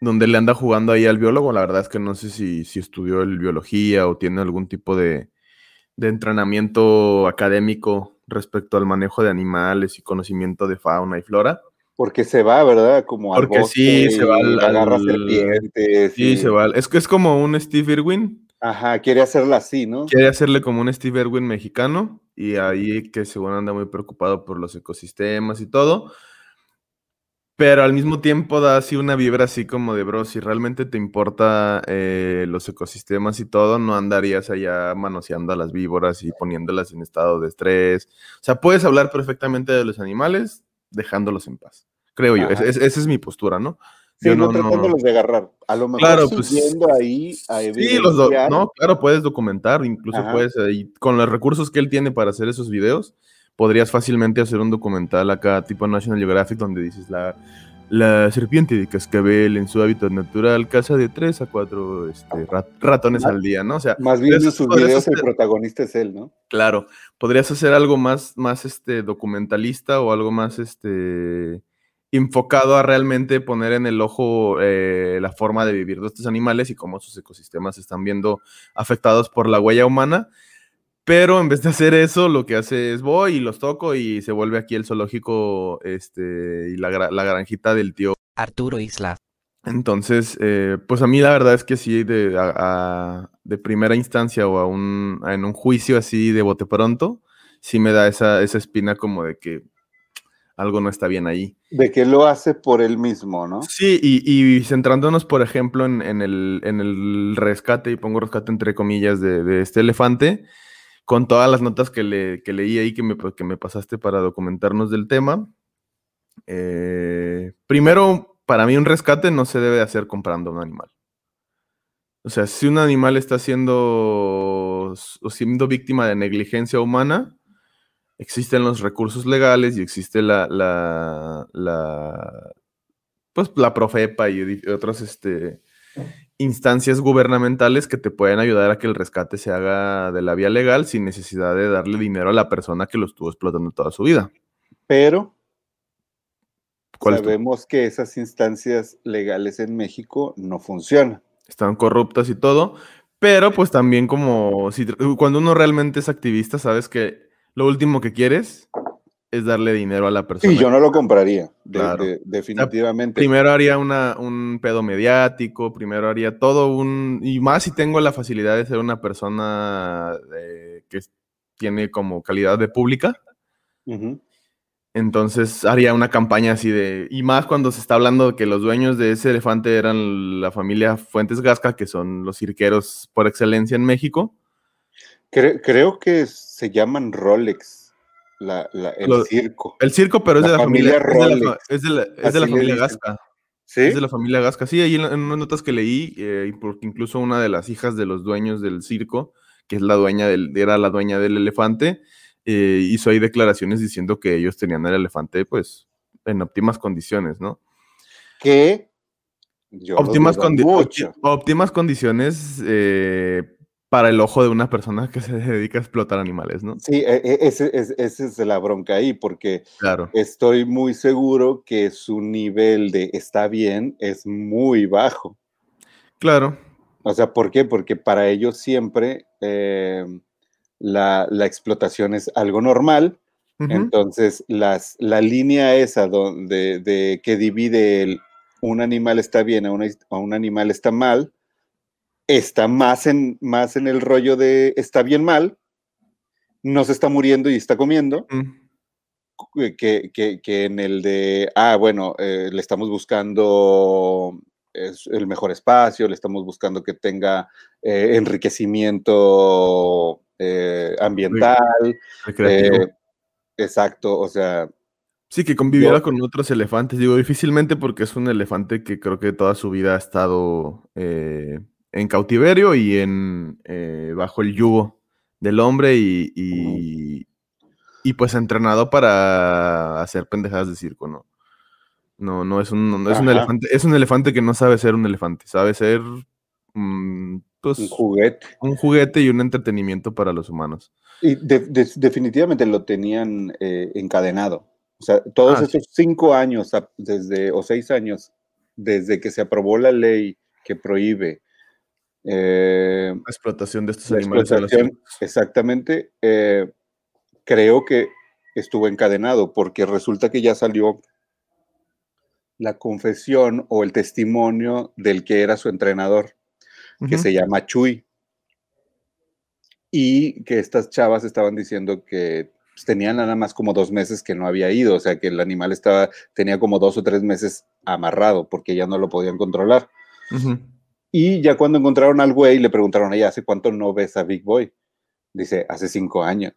le anda jugando ahí al biólogo. La verdad es que no sé si estudió biología o tiene algún tipo de entrenamiento académico respecto al manejo de animales y conocimiento de fauna y flora, Porque se va, ¿verdad? Como al porque bosque, sí, se va al... Agarra serpientes. Sí, y... se va. Es que es como un Steve Irwin. Ajá, quiere hacerla así, ¿no? Quiere hacerle como un Steve Irwin mexicano. Y ahí que según anda muy preocupado por los ecosistemas y todo. Pero al mismo tiempo da así una vibra así como de, bro, si realmente te importa los ecosistemas y todo, no andarías allá manoseando a las víboras y poniéndolas en estado de estrés. O sea, puedes hablar perfectamente de los animales dejándolos en paz, creo yo. Esa es mi postura, ¿no? Sí, yo no tratándolos de agarrar. A lo mejor claro, subiendo pues, ahí a evidenciar. Sí, no, claro, puedes documentar, incluso ajá. Puedes, con los recursos que él tiene para hacer esos videos, podrías fácilmente hacer un documental acá, tipo National Geographic, donde dices la serpiente de cascabel en su hábitat natural caza de 3 a 4 ratones al día, ¿no? O sea, más bien en sus videos hacer, el protagonista es él, ¿no? Claro, podrías hacer algo más documentalista o algo más enfocado a realmente poner en el ojo la forma de vivir de estos animales y cómo sus ecosistemas se están viendo afectados por la huella humana. Pero en vez de hacer eso, lo que hace es voy y los toco y se vuelve aquí el zoológico y la granjita del tío Arturo Islas. Entonces, pues a mí la verdad es que sí, de primera instancia o en un juicio así de bote pronto, sí me da esa espina como de que algo no está bien ahí. De que lo hace por él mismo, ¿no? Sí, y centrándonos, por ejemplo, en el rescate, y pongo rescate entre comillas, de este elefante... Con todas las notas que leí ahí que me pasaste para documentarnos del tema. Primero, para mí un rescate no se debe hacer comprando un animal. O sea, si un animal está siendo víctima de negligencia humana, existen los recursos legales y existe la Profepa y otras instancias gubernamentales que te pueden ayudar a que el rescate se haga de la vía legal sin necesidad de darle dinero a la persona que lo estuvo explotando toda su vida. Pero sabemos que esas instancias legales en México no funcionan. Están corruptas y todo, pero pues también como cuando uno realmente es activista, sabes que lo último que quieres es darle dinero a la persona. Y yo no lo compraría, claro. Definitivamente. O sea, primero haría un pedo mediático, primero haría todo y más si tengo la facilidad de ser una persona que tiene como calidad de pública. Uh-huh. Entonces haría una campaña así y más cuando se está hablando de que los dueños de ese elefante eran la familia Fuentes Gasca, que son los cirqueros por excelencia en México. Creo que se llaman Rolex. El circo. El circo, pero es de la familia Rolex. Es de la familia Gasca. ¿Sí? Es de la familia Gasca. Sí, ahí en unas notas que leí, porque incluso una de las hijas de los dueños del circo, que es era la dueña del elefante, hizo ahí declaraciones diciendo que ellos tenían el elefante, pues, en óptimas condiciones, ¿no? Que óptimas condiciones para el ojo de una persona que se dedica a explotar animales, ¿no? Sí, esa es la bronca ahí, porque claro. Estoy muy seguro que su nivel de está bien es muy bajo. Claro. O sea, ¿por qué? Porque para ellos siempre la explotación es algo normal, uh-huh. Entonces la línea esa donde que divide un animal está bien a un animal está mal, está más en el rollo de está bien mal, no se está muriendo y está comiendo, que en el de, le estamos buscando el mejor espacio, le estamos buscando que tenga enriquecimiento ambiental. Exacto, o sea... Sí, que conviviera con otros elefantes, digo, difícilmente porque es un elefante que creo que toda su vida ha estado... en cautiverio y bajo el yugo del hombre y pues entrenado para hacer pendejadas de circo, ¿no? Es un elefante que no sabe ser un elefante, sabe ser pues, un juguete y un entretenimiento para los humanos. Y definitivamente lo tenían encadenado. O sea, todos esos 5 años o 6 años desde que se aprobó la ley que prohíbe la explotación de estos animales. Exactamente. Creo que estuvo encadenado porque resulta que ya salió la confesión o el testimonio del que era su entrenador, que se llama Chuy, y que estas chavas estaban diciendo que pues, tenían nada más como 2 meses que no había ido, o sea que el animal tenía como 2 o 3 meses amarrado porque ya no lo podían controlar. Y ya cuando encontraron al güey, le preguntaron a ella, ¿hace cuánto no ves a Big Boy? Dice, hace 5 años.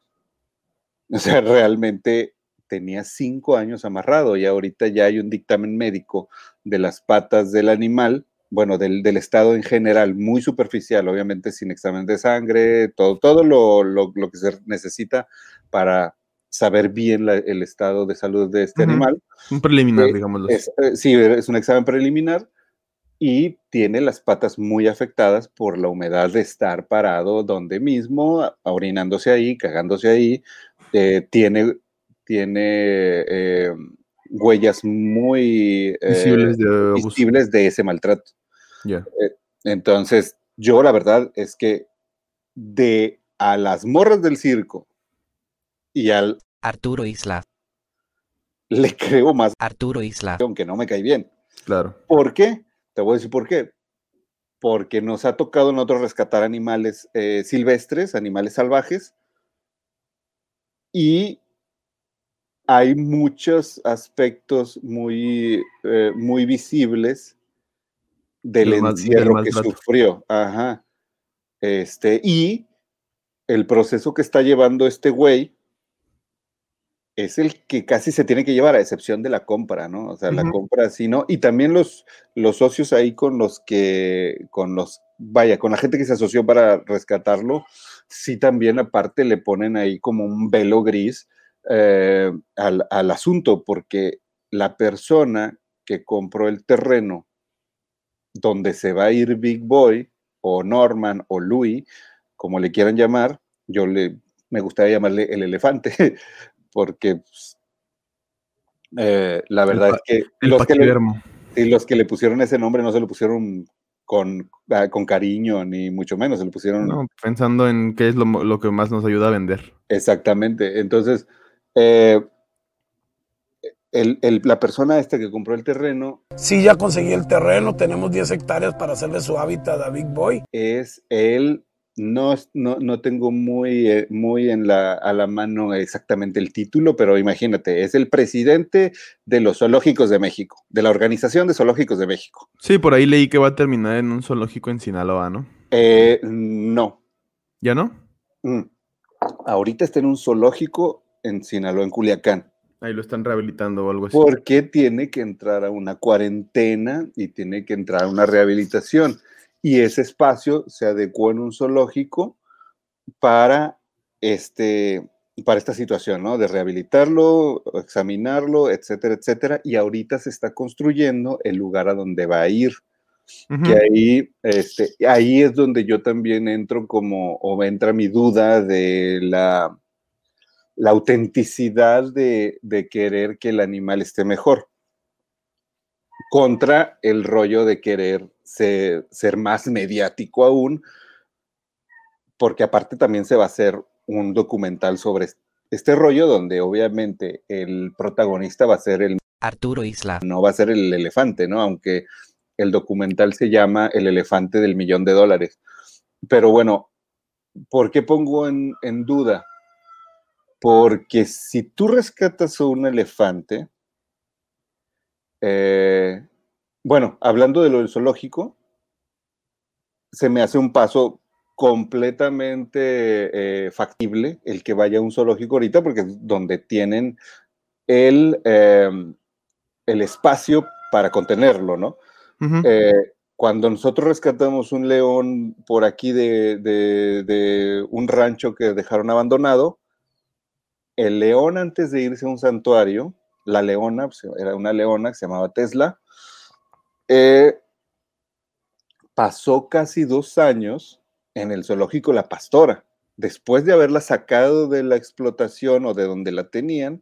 O sea, realmente tenía 5 años amarrado y ahorita ya hay un dictamen médico de las patas del animal, bueno, del estado en general, muy superficial, obviamente sin examen de sangre, todo lo que se necesita para saber bien el estado de salud de este animal. Un preliminar, digámoslo. Sí, es un examen preliminar y tiene las patas muy afectadas por la humedad de estar parado donde mismo, orinándose ahí, cagándose ahí, tiene huellas muy visibles de ese maltrato. Entonces, yo la verdad es que de a las morras del circo y al Arturo Islas le creo más Arturo Islas, aunque no me cae bien. Claro. ¿Por qué? Te voy a decir por qué. Porque nos ha tocado nosotros rescatar animales silvestres, animales salvajes, y hay muchos aspectos muy visibles del encierro que sufrió. Ajá. Y el proceso que está llevando este güey es el que casi se tiene que llevar, a excepción de la compra, ¿no? O sea, la compra sí, ¿no? Y también los socios ahí con la gente que se asoció para rescatarlo, sí también aparte le ponen ahí como un velo gris al asunto, porque la persona que compró el terreno donde se va a ir Big Boy, o Norman, o Louis, como le quieran llamar, me gustaría llamarle el elefante, porque pues, la verdad es que los que le pusieron ese nombre no se lo pusieron con cariño, ni mucho menos, se lo pusieron... No, pensando en qué es lo que más nos ayuda a vender. Exactamente. Entonces, la persona esta que compró el terreno... Sí, ya conseguí el terreno, tenemos 10 hectáreas para hacerle su hábitat a Big Boy. Es él... No tengo muy a la mano exactamente el título, pero imagínate, es el presidente de los zoológicos de México, de la Organización de Zoológicos de México. Sí, por ahí leí que va a terminar en un zoológico en Sinaloa, ¿no? No. ¿Ya no? Ahorita está en un zoológico en Sinaloa, en Culiacán. Ahí lo están rehabilitando o algo así. Porque tiene que entrar a una cuarentena y tiene que entrar a una rehabilitación. Y ese espacio se adecuó en un zoológico para esta situación, ¿no? De rehabilitarlo, examinarlo, etcétera, etcétera. Y ahorita se está construyendo el lugar a donde va a ir. Que ahí es donde yo también entro entra mi duda de la autenticidad de querer que el animal esté mejor, contra el rollo de querer ser más mediático aún, porque aparte también se va a hacer un documental sobre este rollo, donde obviamente el protagonista va a ser el Arturo Isla, no va a ser el elefante, ¿no? Aunque el documental se llama El elefante del $1,000,000. Pero bueno, ¿por qué pongo en duda? Porque si tú rescatas a un elefante... Bueno, hablando de lo del zoológico, se me hace un paso completamente factible el que vaya a un zoológico ahorita, porque es donde tienen el espacio para contenerlo, ¿no? Cuando nosotros rescatamos un león por aquí de un rancho que dejaron abandonado, el león, antes de irse a un santuario, la leona, pues era una leona que se llamaba Tesla, pasó casi 2 años en el zoológico La Pastora. Después de haberla sacado de la explotación o de donde la tenían,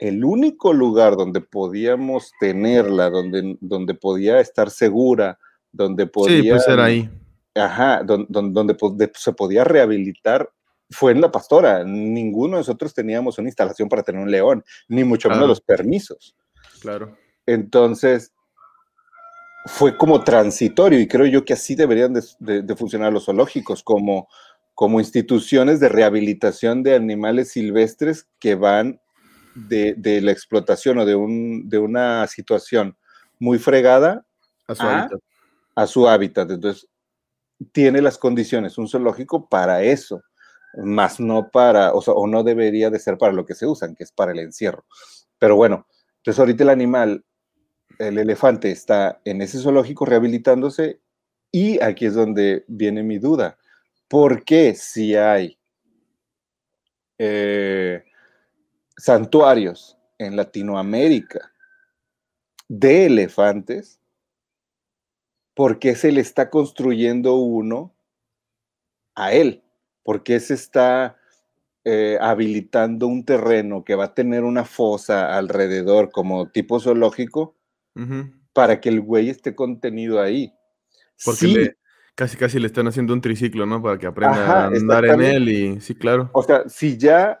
el único lugar donde podíamos tenerla, donde podía estar segura, donde podía... Sí, pues era ahí. Ajá, donde se podía rehabilitar, fue en La Pastora. Ninguno de nosotros teníamos una instalación para tener un león, ni mucho menos los permisos. Claro. Entonces, fue como transitorio, y creo yo que así deberían de funcionar los zoológicos, como instituciones de rehabilitación de animales silvestres que van de la explotación o de una situación muy fregada a su hábitat. Entonces, tiene las condiciones un zoológico para eso, más no para, o sea, o no debería de ser para lo que se usan, que es para el encierro. Pero bueno, entonces ahorita el animal, el elefante, está en ese zoológico rehabilitándose, y aquí es donde viene mi duda. ¿Por qué si hay santuarios en Latinoamérica de elefantes, por qué se le está construyendo uno a él? ¿Por qué se está habilitando un terreno que va a tener una fosa alrededor como tipo zoológico, uh-huh, para que el güey esté contenido ahí? Porque sí, casi le están haciendo un triciclo, ¿no? Para que aprenda a andar en él y... Sí, claro. O sea, si ya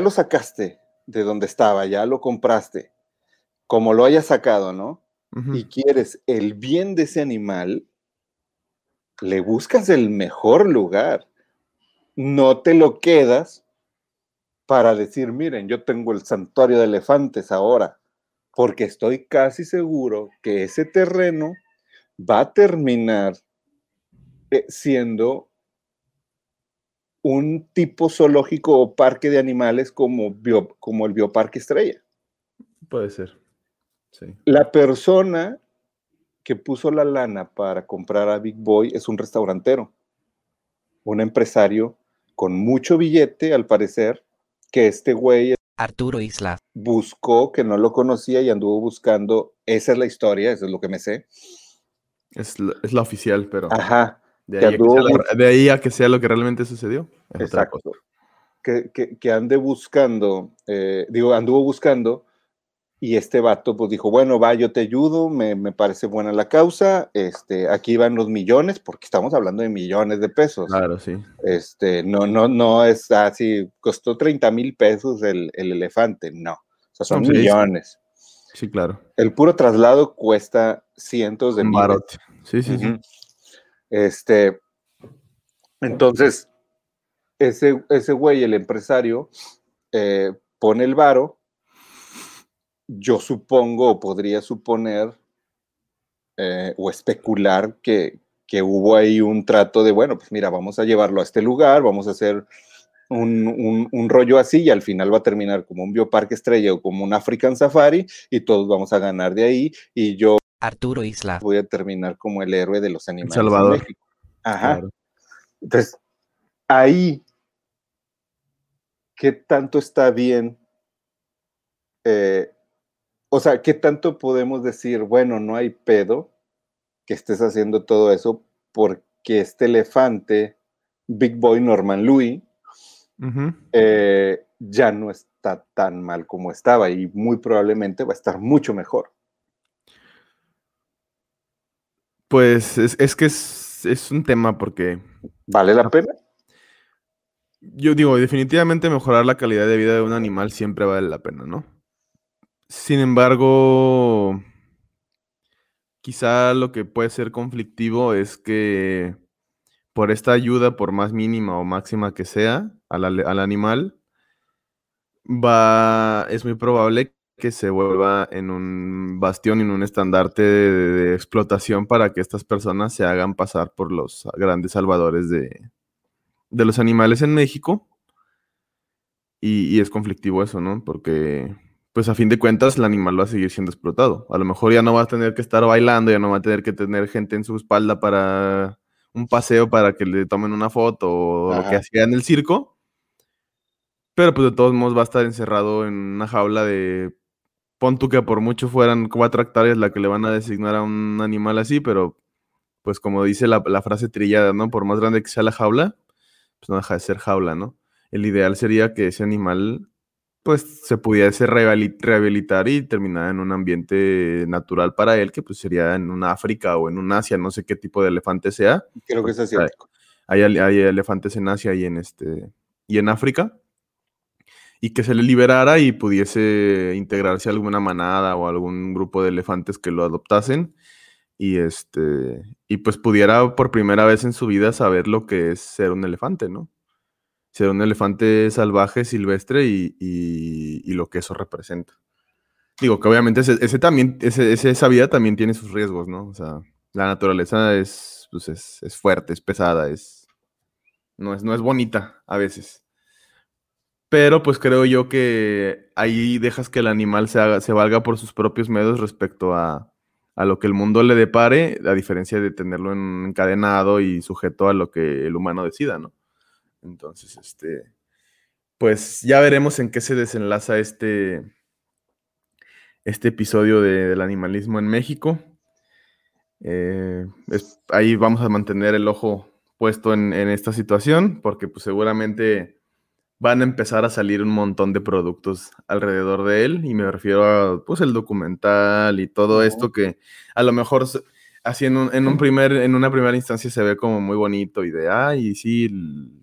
lo sacaste de donde estaba, ya lo compraste, como lo hayas sacado, ¿no? Uh-huh. Y quieres el bien de ese animal, le buscas el mejor lugar. No te lo quedas para decir, miren, yo tengo el santuario de elefantes ahora, porque estoy casi seguro que ese terreno va a terminar siendo un tipo zoológico o parque de animales como el Bioparque Estrella. Puede ser, sí. La persona que puso la lana para comprar a Big Boy es un restaurantero, un empresario con mucho billete, al parecer, que este güey, Arturo Islas, buscó, que no lo conocía y anduvo buscando. Esa es la historia, eso es lo que me sé. Es la oficial, pero... Ajá. De ahí a que sea lo que realmente sucedió. Exacto. Que ande buscando, anduvo buscando, y este vato pues dijo, bueno, va, yo te ayudo, me parece buena la causa, aquí van los millones, porque estamos hablando de millones de pesos. Claro, sí. No es así, costó 30,000 pesos el elefante, no. O sea, son millones. Sí, claro. El puro traslado cuesta cientos de miles. Sí. Uh-huh. Entonces, ese güey, el empresario, pone el varo. Yo supongo, o podría suponer, o especular que hubo ahí un trato de, bueno, pues mira, vamos a llevarlo a este lugar, vamos a hacer un rollo así, y al final va a terminar como un Bioparque Estrella o como un African Safari, y todos vamos a ganar de ahí, y yo, Arturo Isla, voy a terminar como el héroe de los animales Salvador. En México. Ajá. Claro. Entonces, ahí, ¿qué tanto está bien? O sea, ¿qué tanto podemos decir, bueno, no hay pedo que estés haciendo todo eso porque este elefante, Big Boy Norman Louis, uh-huh, ya no está tan mal como estaba y muy probablemente va a estar mucho mejor? Pues es que es un tema porque... ¿Vale la pena? Yo digo, definitivamente mejorar la calidad de vida de un animal siempre vale la pena, ¿no? Sin embargo, quizá lo que puede ser conflictivo es que por esta ayuda, por más mínima o máxima que sea, al animal, es muy probable que se vuelva en un bastión, en un estandarte de explotación para que estas personas se hagan pasar por los grandes salvadores de los animales en México. Y es conflictivo eso, ¿no? Porque... pues a fin de cuentas el animal va a seguir siendo explotado. A lo mejor ya no va a tener que estar bailando, ya no va a tener que tener gente en su espalda para un paseo, para que le tomen una foto o lo que hacía en el circo. Pero pues de todos modos va a estar encerrado en una jaula de... Pon tú que por mucho fueran 4 hectáreas la que le van a designar a un animal así, pero pues como dice la frase trillada, ¿no? Por más grande que sea la jaula, pues no deja de ser jaula, ¿no? El ideal sería que ese animal... pues se pudiese rehabilitar y terminar en un ambiente natural para él, que pues sería en una África o en un Asia, no sé qué tipo de elefante sea. Creo que es asiático. Hay elefantes en Asia y en África. y que se le liberara y pudiese integrarse a alguna manada o a algún grupo de elefantes que lo adoptasen y pues pudiera por primera vez en su vida saber lo que es ser un elefante, ¿no? Ser un elefante salvaje, silvestre y lo que eso representa. Digo que obviamente esa vida también tiene sus riesgos, ¿no? O sea, la naturaleza es fuerte, es pesada, no es bonita a veces. Pero pues creo yo que ahí dejas que el animal se valga por sus propios medios respecto a lo que el mundo le depare, a diferencia de tenerlo encadenado y sujeto a lo que el humano decida, ¿no? Entonces, pues ya veremos en qué se desenlaza este episodio del animalismo en México. Ahí vamos a mantener el ojo puesto en esta situación, porque pues seguramente van a empezar a salir un montón de productos alrededor de él, y me refiero a pues el documental y todo esto que a lo mejor así en una primera instancia se ve como muy bonito y de, y sí,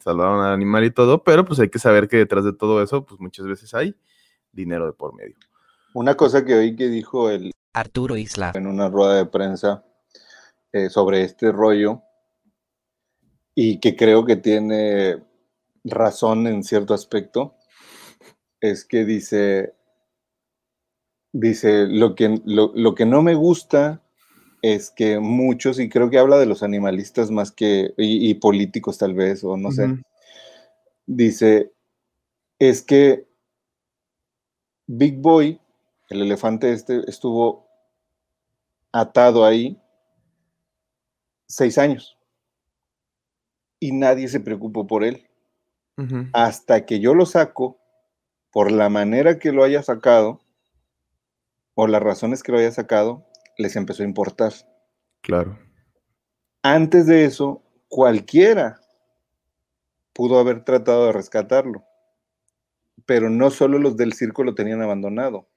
salvaron al animal y todo, pero pues hay que saber que detrás de todo eso, pues muchas veces hay dinero de por medio. Una cosa que oí que dijo el Arturo Islas en una rueda de prensa sobre este rollo, y que creo que tiene razón en cierto aspecto, es que dice lo que no me gusta es que muchos, y creo que habla de los animalistas más que, y políticos tal vez, o no sé, dice, es que Big Boy, el elefante estuvo atado ahí 6 años, y nadie se preocupó por él, hasta que yo lo saco, por la manera que lo haya sacado, o las razones que lo haya sacado, les empezó a importar. Claro. Antes de eso, cualquiera pudo haber tratado de rescatarlo, pero no solo los del circo lo tenían abandonado,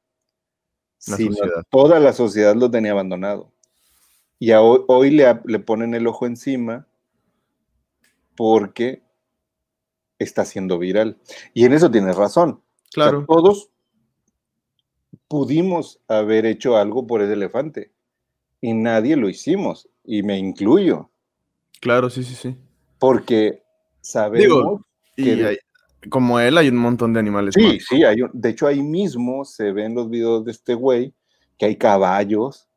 sino toda la sociedad lo tenía abandonado. Y hoy le ponen el ojo encima porque está siendo viral. Y en eso tienes razón. Claro. O sea, todos pudimos haber hecho algo por ese elefante y nadie lo hicimos, y me incluyo. Claro, sí. Porque sabemos como él hay un montón de animales. Sí, más. Sí, de hecho ahí mismo se ven los videos de este güey que hay caballos,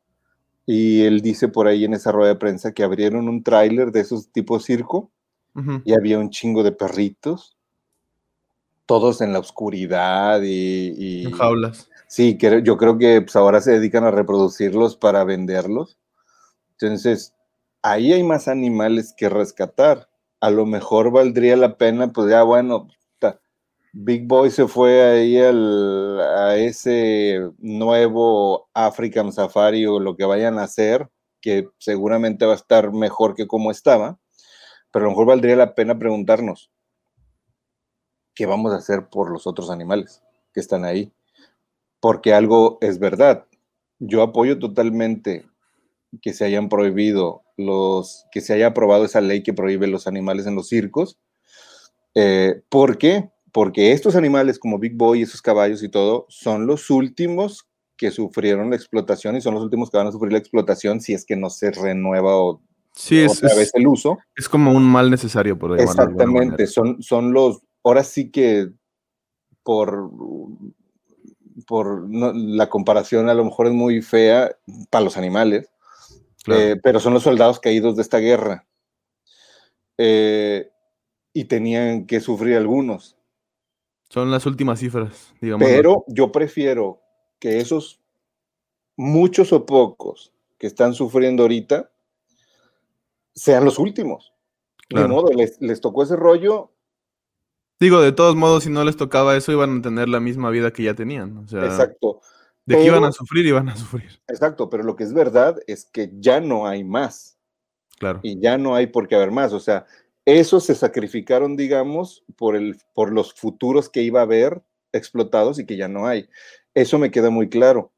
y él dice por ahí en esa rueda de prensa que abrieron un tráiler de esos tipo circo y había un chingo de perritos, todos en la oscuridad y en jaulas. Sí, yo creo que pues, ahora se dedican a reproducirlos para venderlos. Entonces, ahí hay más animales que rescatar. A lo mejor valdría la pena, pues ya bueno, Big Boy se fue ahí a ese nuevo African Safari o lo que vayan a hacer, que seguramente va a estar mejor que como estaba, pero a lo mejor valdría la pena preguntarnos qué vamos a hacer por los otros animales que están ahí. Porque algo es verdad. Yo apoyo totalmente que se hayan prohibido que se haya aprobado esa ley que prohíbe los animales en los circos. ¿Por qué? Porque estos animales como Big Boy, esos caballos y todo, son los últimos que sufrieron la explotación y son los últimos que van a sufrir la explotación si es que no se renueva otra vez el uso. Es como un mal necesario, por llamarlo de alguna manera. Exactamente. Son los... Ahora sí que la comparación a lo mejor es muy fea para los animales, claro. Pero son los soldados caídos de esta guerra, y tenían que sufrir algunos. Son las últimas cifras, digamos. Pero yo prefiero que esos muchos o pocos que están sufriendo ahorita sean los últimos. Claro. De modo, les tocó ese rollo. Digo, de todos modos, si no les tocaba eso, iban a tener la misma vida que ya tenían. O sea, exacto. De que iban a sufrir, Exacto, pero lo que es verdad es que ya no hay más. Claro. Y ya no hay por qué haber más. O sea, esos se sacrificaron, digamos, por los futuros que iba a haber explotados y que ya no hay. Eso me queda muy claro.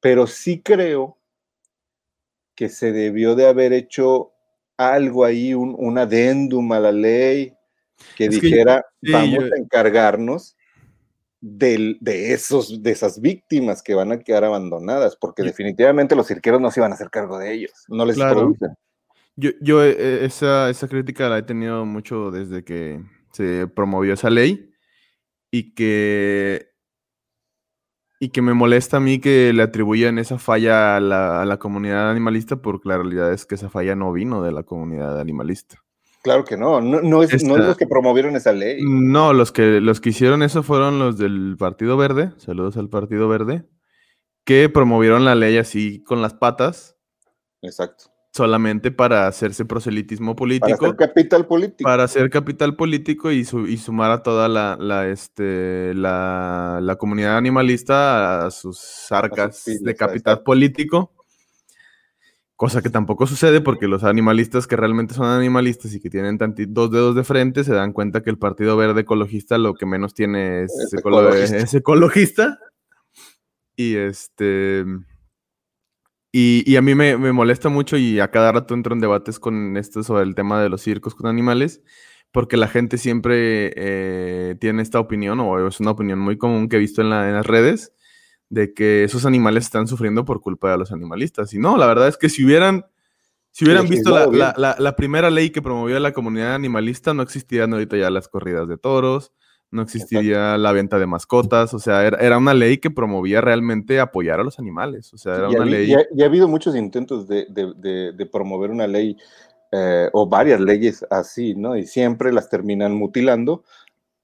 Pero sí creo que se debió de haber hecho algo ahí, un adendum a la ley, que dijera, vamos a encargarnos de esas víctimas que van a quedar abandonadas, porque definitivamente los cirqueros no se iban a hacer cargo de ellos, no les producen. Yo esa crítica la he tenido mucho desde que se promovió esa ley, y que me molesta a mí que le atribuyan esa falla a la comunidad animalista, porque la realidad es que esa falla no vino de la comunidad animalista. Claro que no es los que promovieron esa ley. No, los que hicieron eso fueron los del Partido Verde, saludos al Partido Verde, que promovieron la ley así con las patas. Exacto. Solamente para hacerse proselitismo político. Para hacer capital político. Para hacer capital político y sumar a toda la comunidad animalista a sus arcas de capital político. Cosa que tampoco sucede, porque los animalistas que realmente son animalistas y que tienen dos dedos de frente se dan cuenta que el Partido Verde Ecologista lo que menos tiene es ecologista. Y a mí me molesta mucho, y a cada rato entro en debates con esto sobre el tema de los circos con animales, porque la gente siempre tiene esta opinión, o es una opinión muy común que he visto en las redes, de que esos animales están sufriendo por culpa de los animalistas. Y no, la verdad es que si hubieran visto la primera ley que promovió la comunidad animalista, no existirían ahorita ya las corridas de toros, no existiría la venta de mascotas. O sea, era una ley que promovía realmente apoyar a los animales. O sea, era una ley... Y ha habido muchos intentos de promover una ley, o varias leyes así, ¿no? Y siempre las terminan mutilando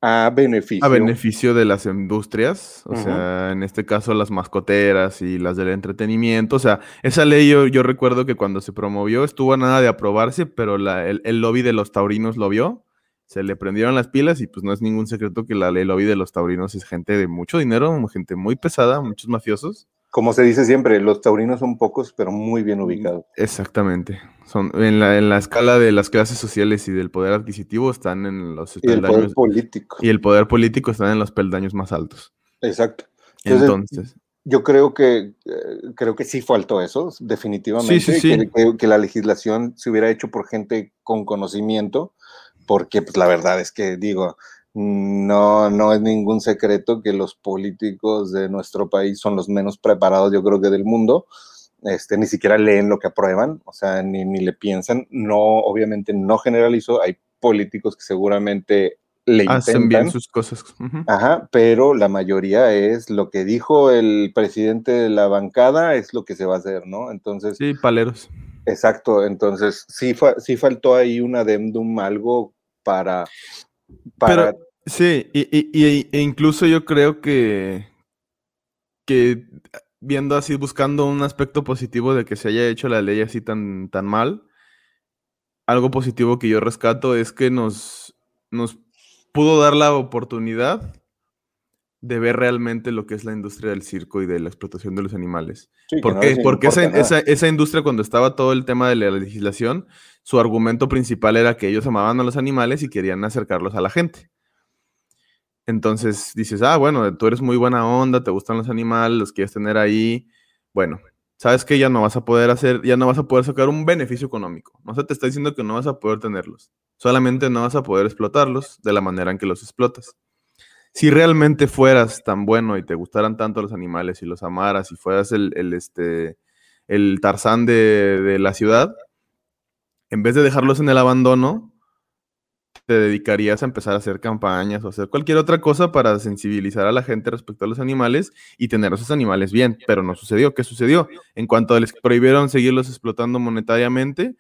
a beneficio de las industrias, o sea, en este caso las mascoteras y las del entretenimiento. O sea, esa ley yo recuerdo que cuando se promovió estuvo a nada de aprobarse, pero el lobby de los taurinos lo vio, se le prendieron las pilas, y pues no es ningún secreto que el lobby de los taurinos es gente de mucho dinero, gente muy pesada, muchos mafiosos. Como se dice siempre, los taurinos son pocos, pero muy bien ubicados. Exactamente. Son en la escala de las clases sociales y del poder adquisitivo están en los peldaños. Y el poder político. Y el poder político están en los peldaños más altos. Exacto. Entonces yo creo que sí faltó eso, definitivamente. Sí. Que la legislación se hubiera hecho por gente con conocimiento, porque pues, la verdad es que, digo... No es ningún secreto que los políticos de nuestro país son los menos preparados, yo creo que del mundo. Ni siquiera leen lo que aprueban, o sea, ni le piensan. No, obviamente no generalizo, hay políticos que seguramente le intentan. Hacen bien sus cosas. Uh-huh. Ajá, pero la mayoría es lo que dijo el presidente de la bancada, es lo que se va a hacer, ¿no? Entonces... Sí, paleros. Exacto, entonces sí faltó ahí un adendum, algo para... Pero, sí, e incluso yo creo que viendo así, buscando un aspecto positivo de que se haya hecho la ley así tan mal, algo positivo que yo rescato es que nos pudo dar la oportunidad de ver realmente lo que es la industria del circo y de la explotación de los animales. Sí, porque esa industria, cuando estaba todo el tema de la legislación, su argumento principal era que ellos amaban a los animales y querían acercarlos a la gente. Entonces dices, bueno, tú eres muy buena onda, te gustan los animales, los quieres tener ahí. Bueno, sabes que ya no vas a poder sacar un beneficio económico. O sea, te está diciendo que no vas a poder tenerlos. Solamente no vas a poder explotarlos de la manera en que los explotas. Si realmente fueras tan bueno y te gustaran tanto los animales y los amaras y fueras el Tarzán de la ciudad, en vez de dejarlos en el abandono, te dedicarías a empezar a hacer campañas o hacer cualquier otra cosa para sensibilizar a la gente respecto a los animales y tener a esos animales bien. Pero no sucedió. ¿Qué sucedió? En cuanto les prohibieron seguirlos explotando monetariamente,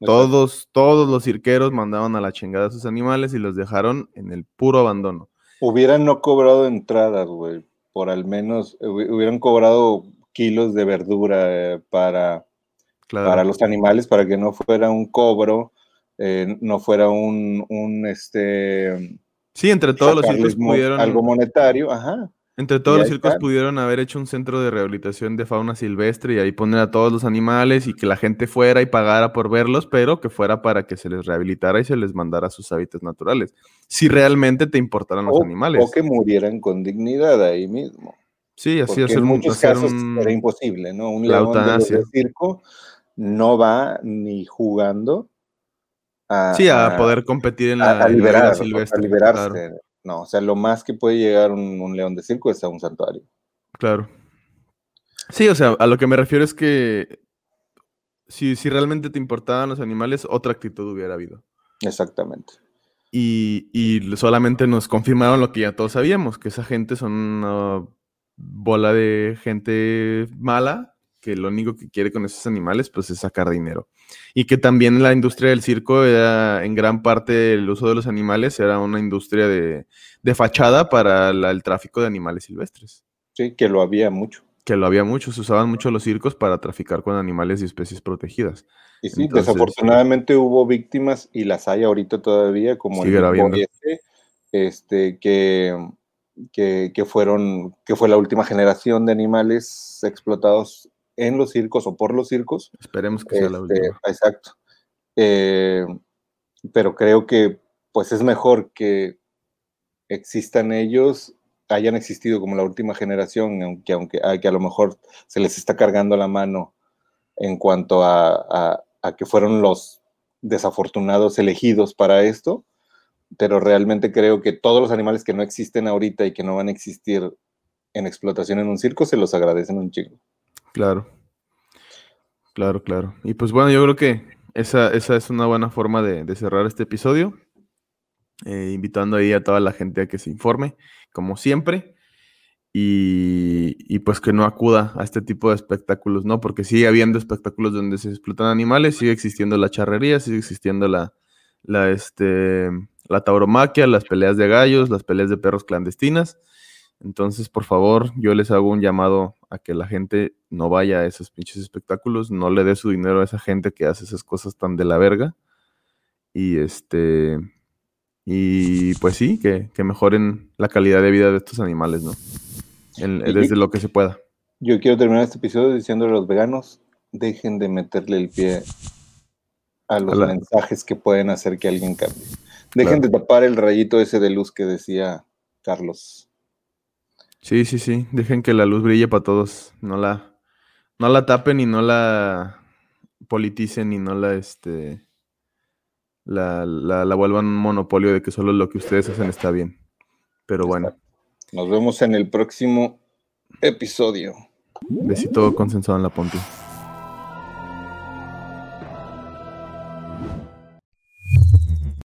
todos los cirqueros mandaron a la chingada a sus animales y los dejaron en el puro abandono. Hubieran no cobrado entradas, güey, por al menos, hubieran cobrado kilos de verdura para los animales, para que no fuera un cobro, no fuera un Sí, entre todos los circos pudieron... Algo monetario, ajá. Entre todos los circos pudieron haber hecho un centro de rehabilitación de fauna silvestre y ahí poner a todos los animales y que la gente fuera y pagara por verlos, pero que fuera para que se les rehabilitara y se les mandara a sus hábitats naturales. Si realmente te importaran los animales. O que murieran con dignidad ahí mismo. Sí, así hacer un... En muchos casos era imposible, ¿no? Un león de circo no va ni jugando a poder competir en la vida silvestre. A liberarse, claro. No, o sea, lo más que puede llegar un león de circo es a un santuario. Claro. Sí, o sea, a lo que me refiero es que si realmente te importaban los animales, otra actitud hubiera habido. Exactamente. Y solamente nos confirmaron lo que ya todos sabíamos, que esa gente son una bola de gente mala, que lo único que quiere con esos animales pues es sacar dinero. Y que también la industria del circo era, en gran parte, el uso de los animales era una industria de fachada para el tráfico de animales silvestres. Sí, que lo había mucho. Que lo había mucho, se usaban mucho los circos para traficar con animales y especies protegidas. Y sí, entonces, desafortunadamente hubo víctimas, y las hay ahorita todavía, como el Big Boy que fue la última generación de animales explotados en los circos o por los circos. Esperemos que sea la última. Exacto. Pero creo que pues es mejor que existan ellos, hayan existido como la última generación, aunque a lo mejor se les está cargando la mano en cuanto a que fueron los desafortunados elegidos para esto, pero realmente creo que todos los animales que no existen ahorita y que no van a existir en explotación en un circo, se los agradecen un chingo. Claro. Y pues bueno, yo creo que esa es una buena forma de cerrar este episodio. Invitando ahí a toda la gente a que se informe, como siempre, y pues que no acuda a este tipo de espectáculos, ¿no? Porque sigue habiendo espectáculos donde se explotan animales, sigue existiendo la charrería, sigue existiendo la tauromaquia, las peleas de gallos, las peleas de perros clandestinas. Entonces, por favor, yo les hago un llamado a que la gente no vaya a esos pinches espectáculos, no le dé su dinero a esa gente que hace esas cosas tan de la verga, y pues sí, que mejoren la calidad de vida de estos animales, ¿no? Desde lo que se pueda. Yo quiero terminar este episodio diciéndole a los veganos, dejen de meterle el pie a los mensajes que pueden hacer que alguien cambie. Dejen de tapar el rayito ese de luz que decía Carlos. Sí. Dejen que la luz brille para todos. No la tapen y no la politicen y no la... La vuelvan un monopolio de que solo lo que ustedes hacen está bien. Pero bueno. Nos vemos en el próximo episodio. Besito consensuado en la punta.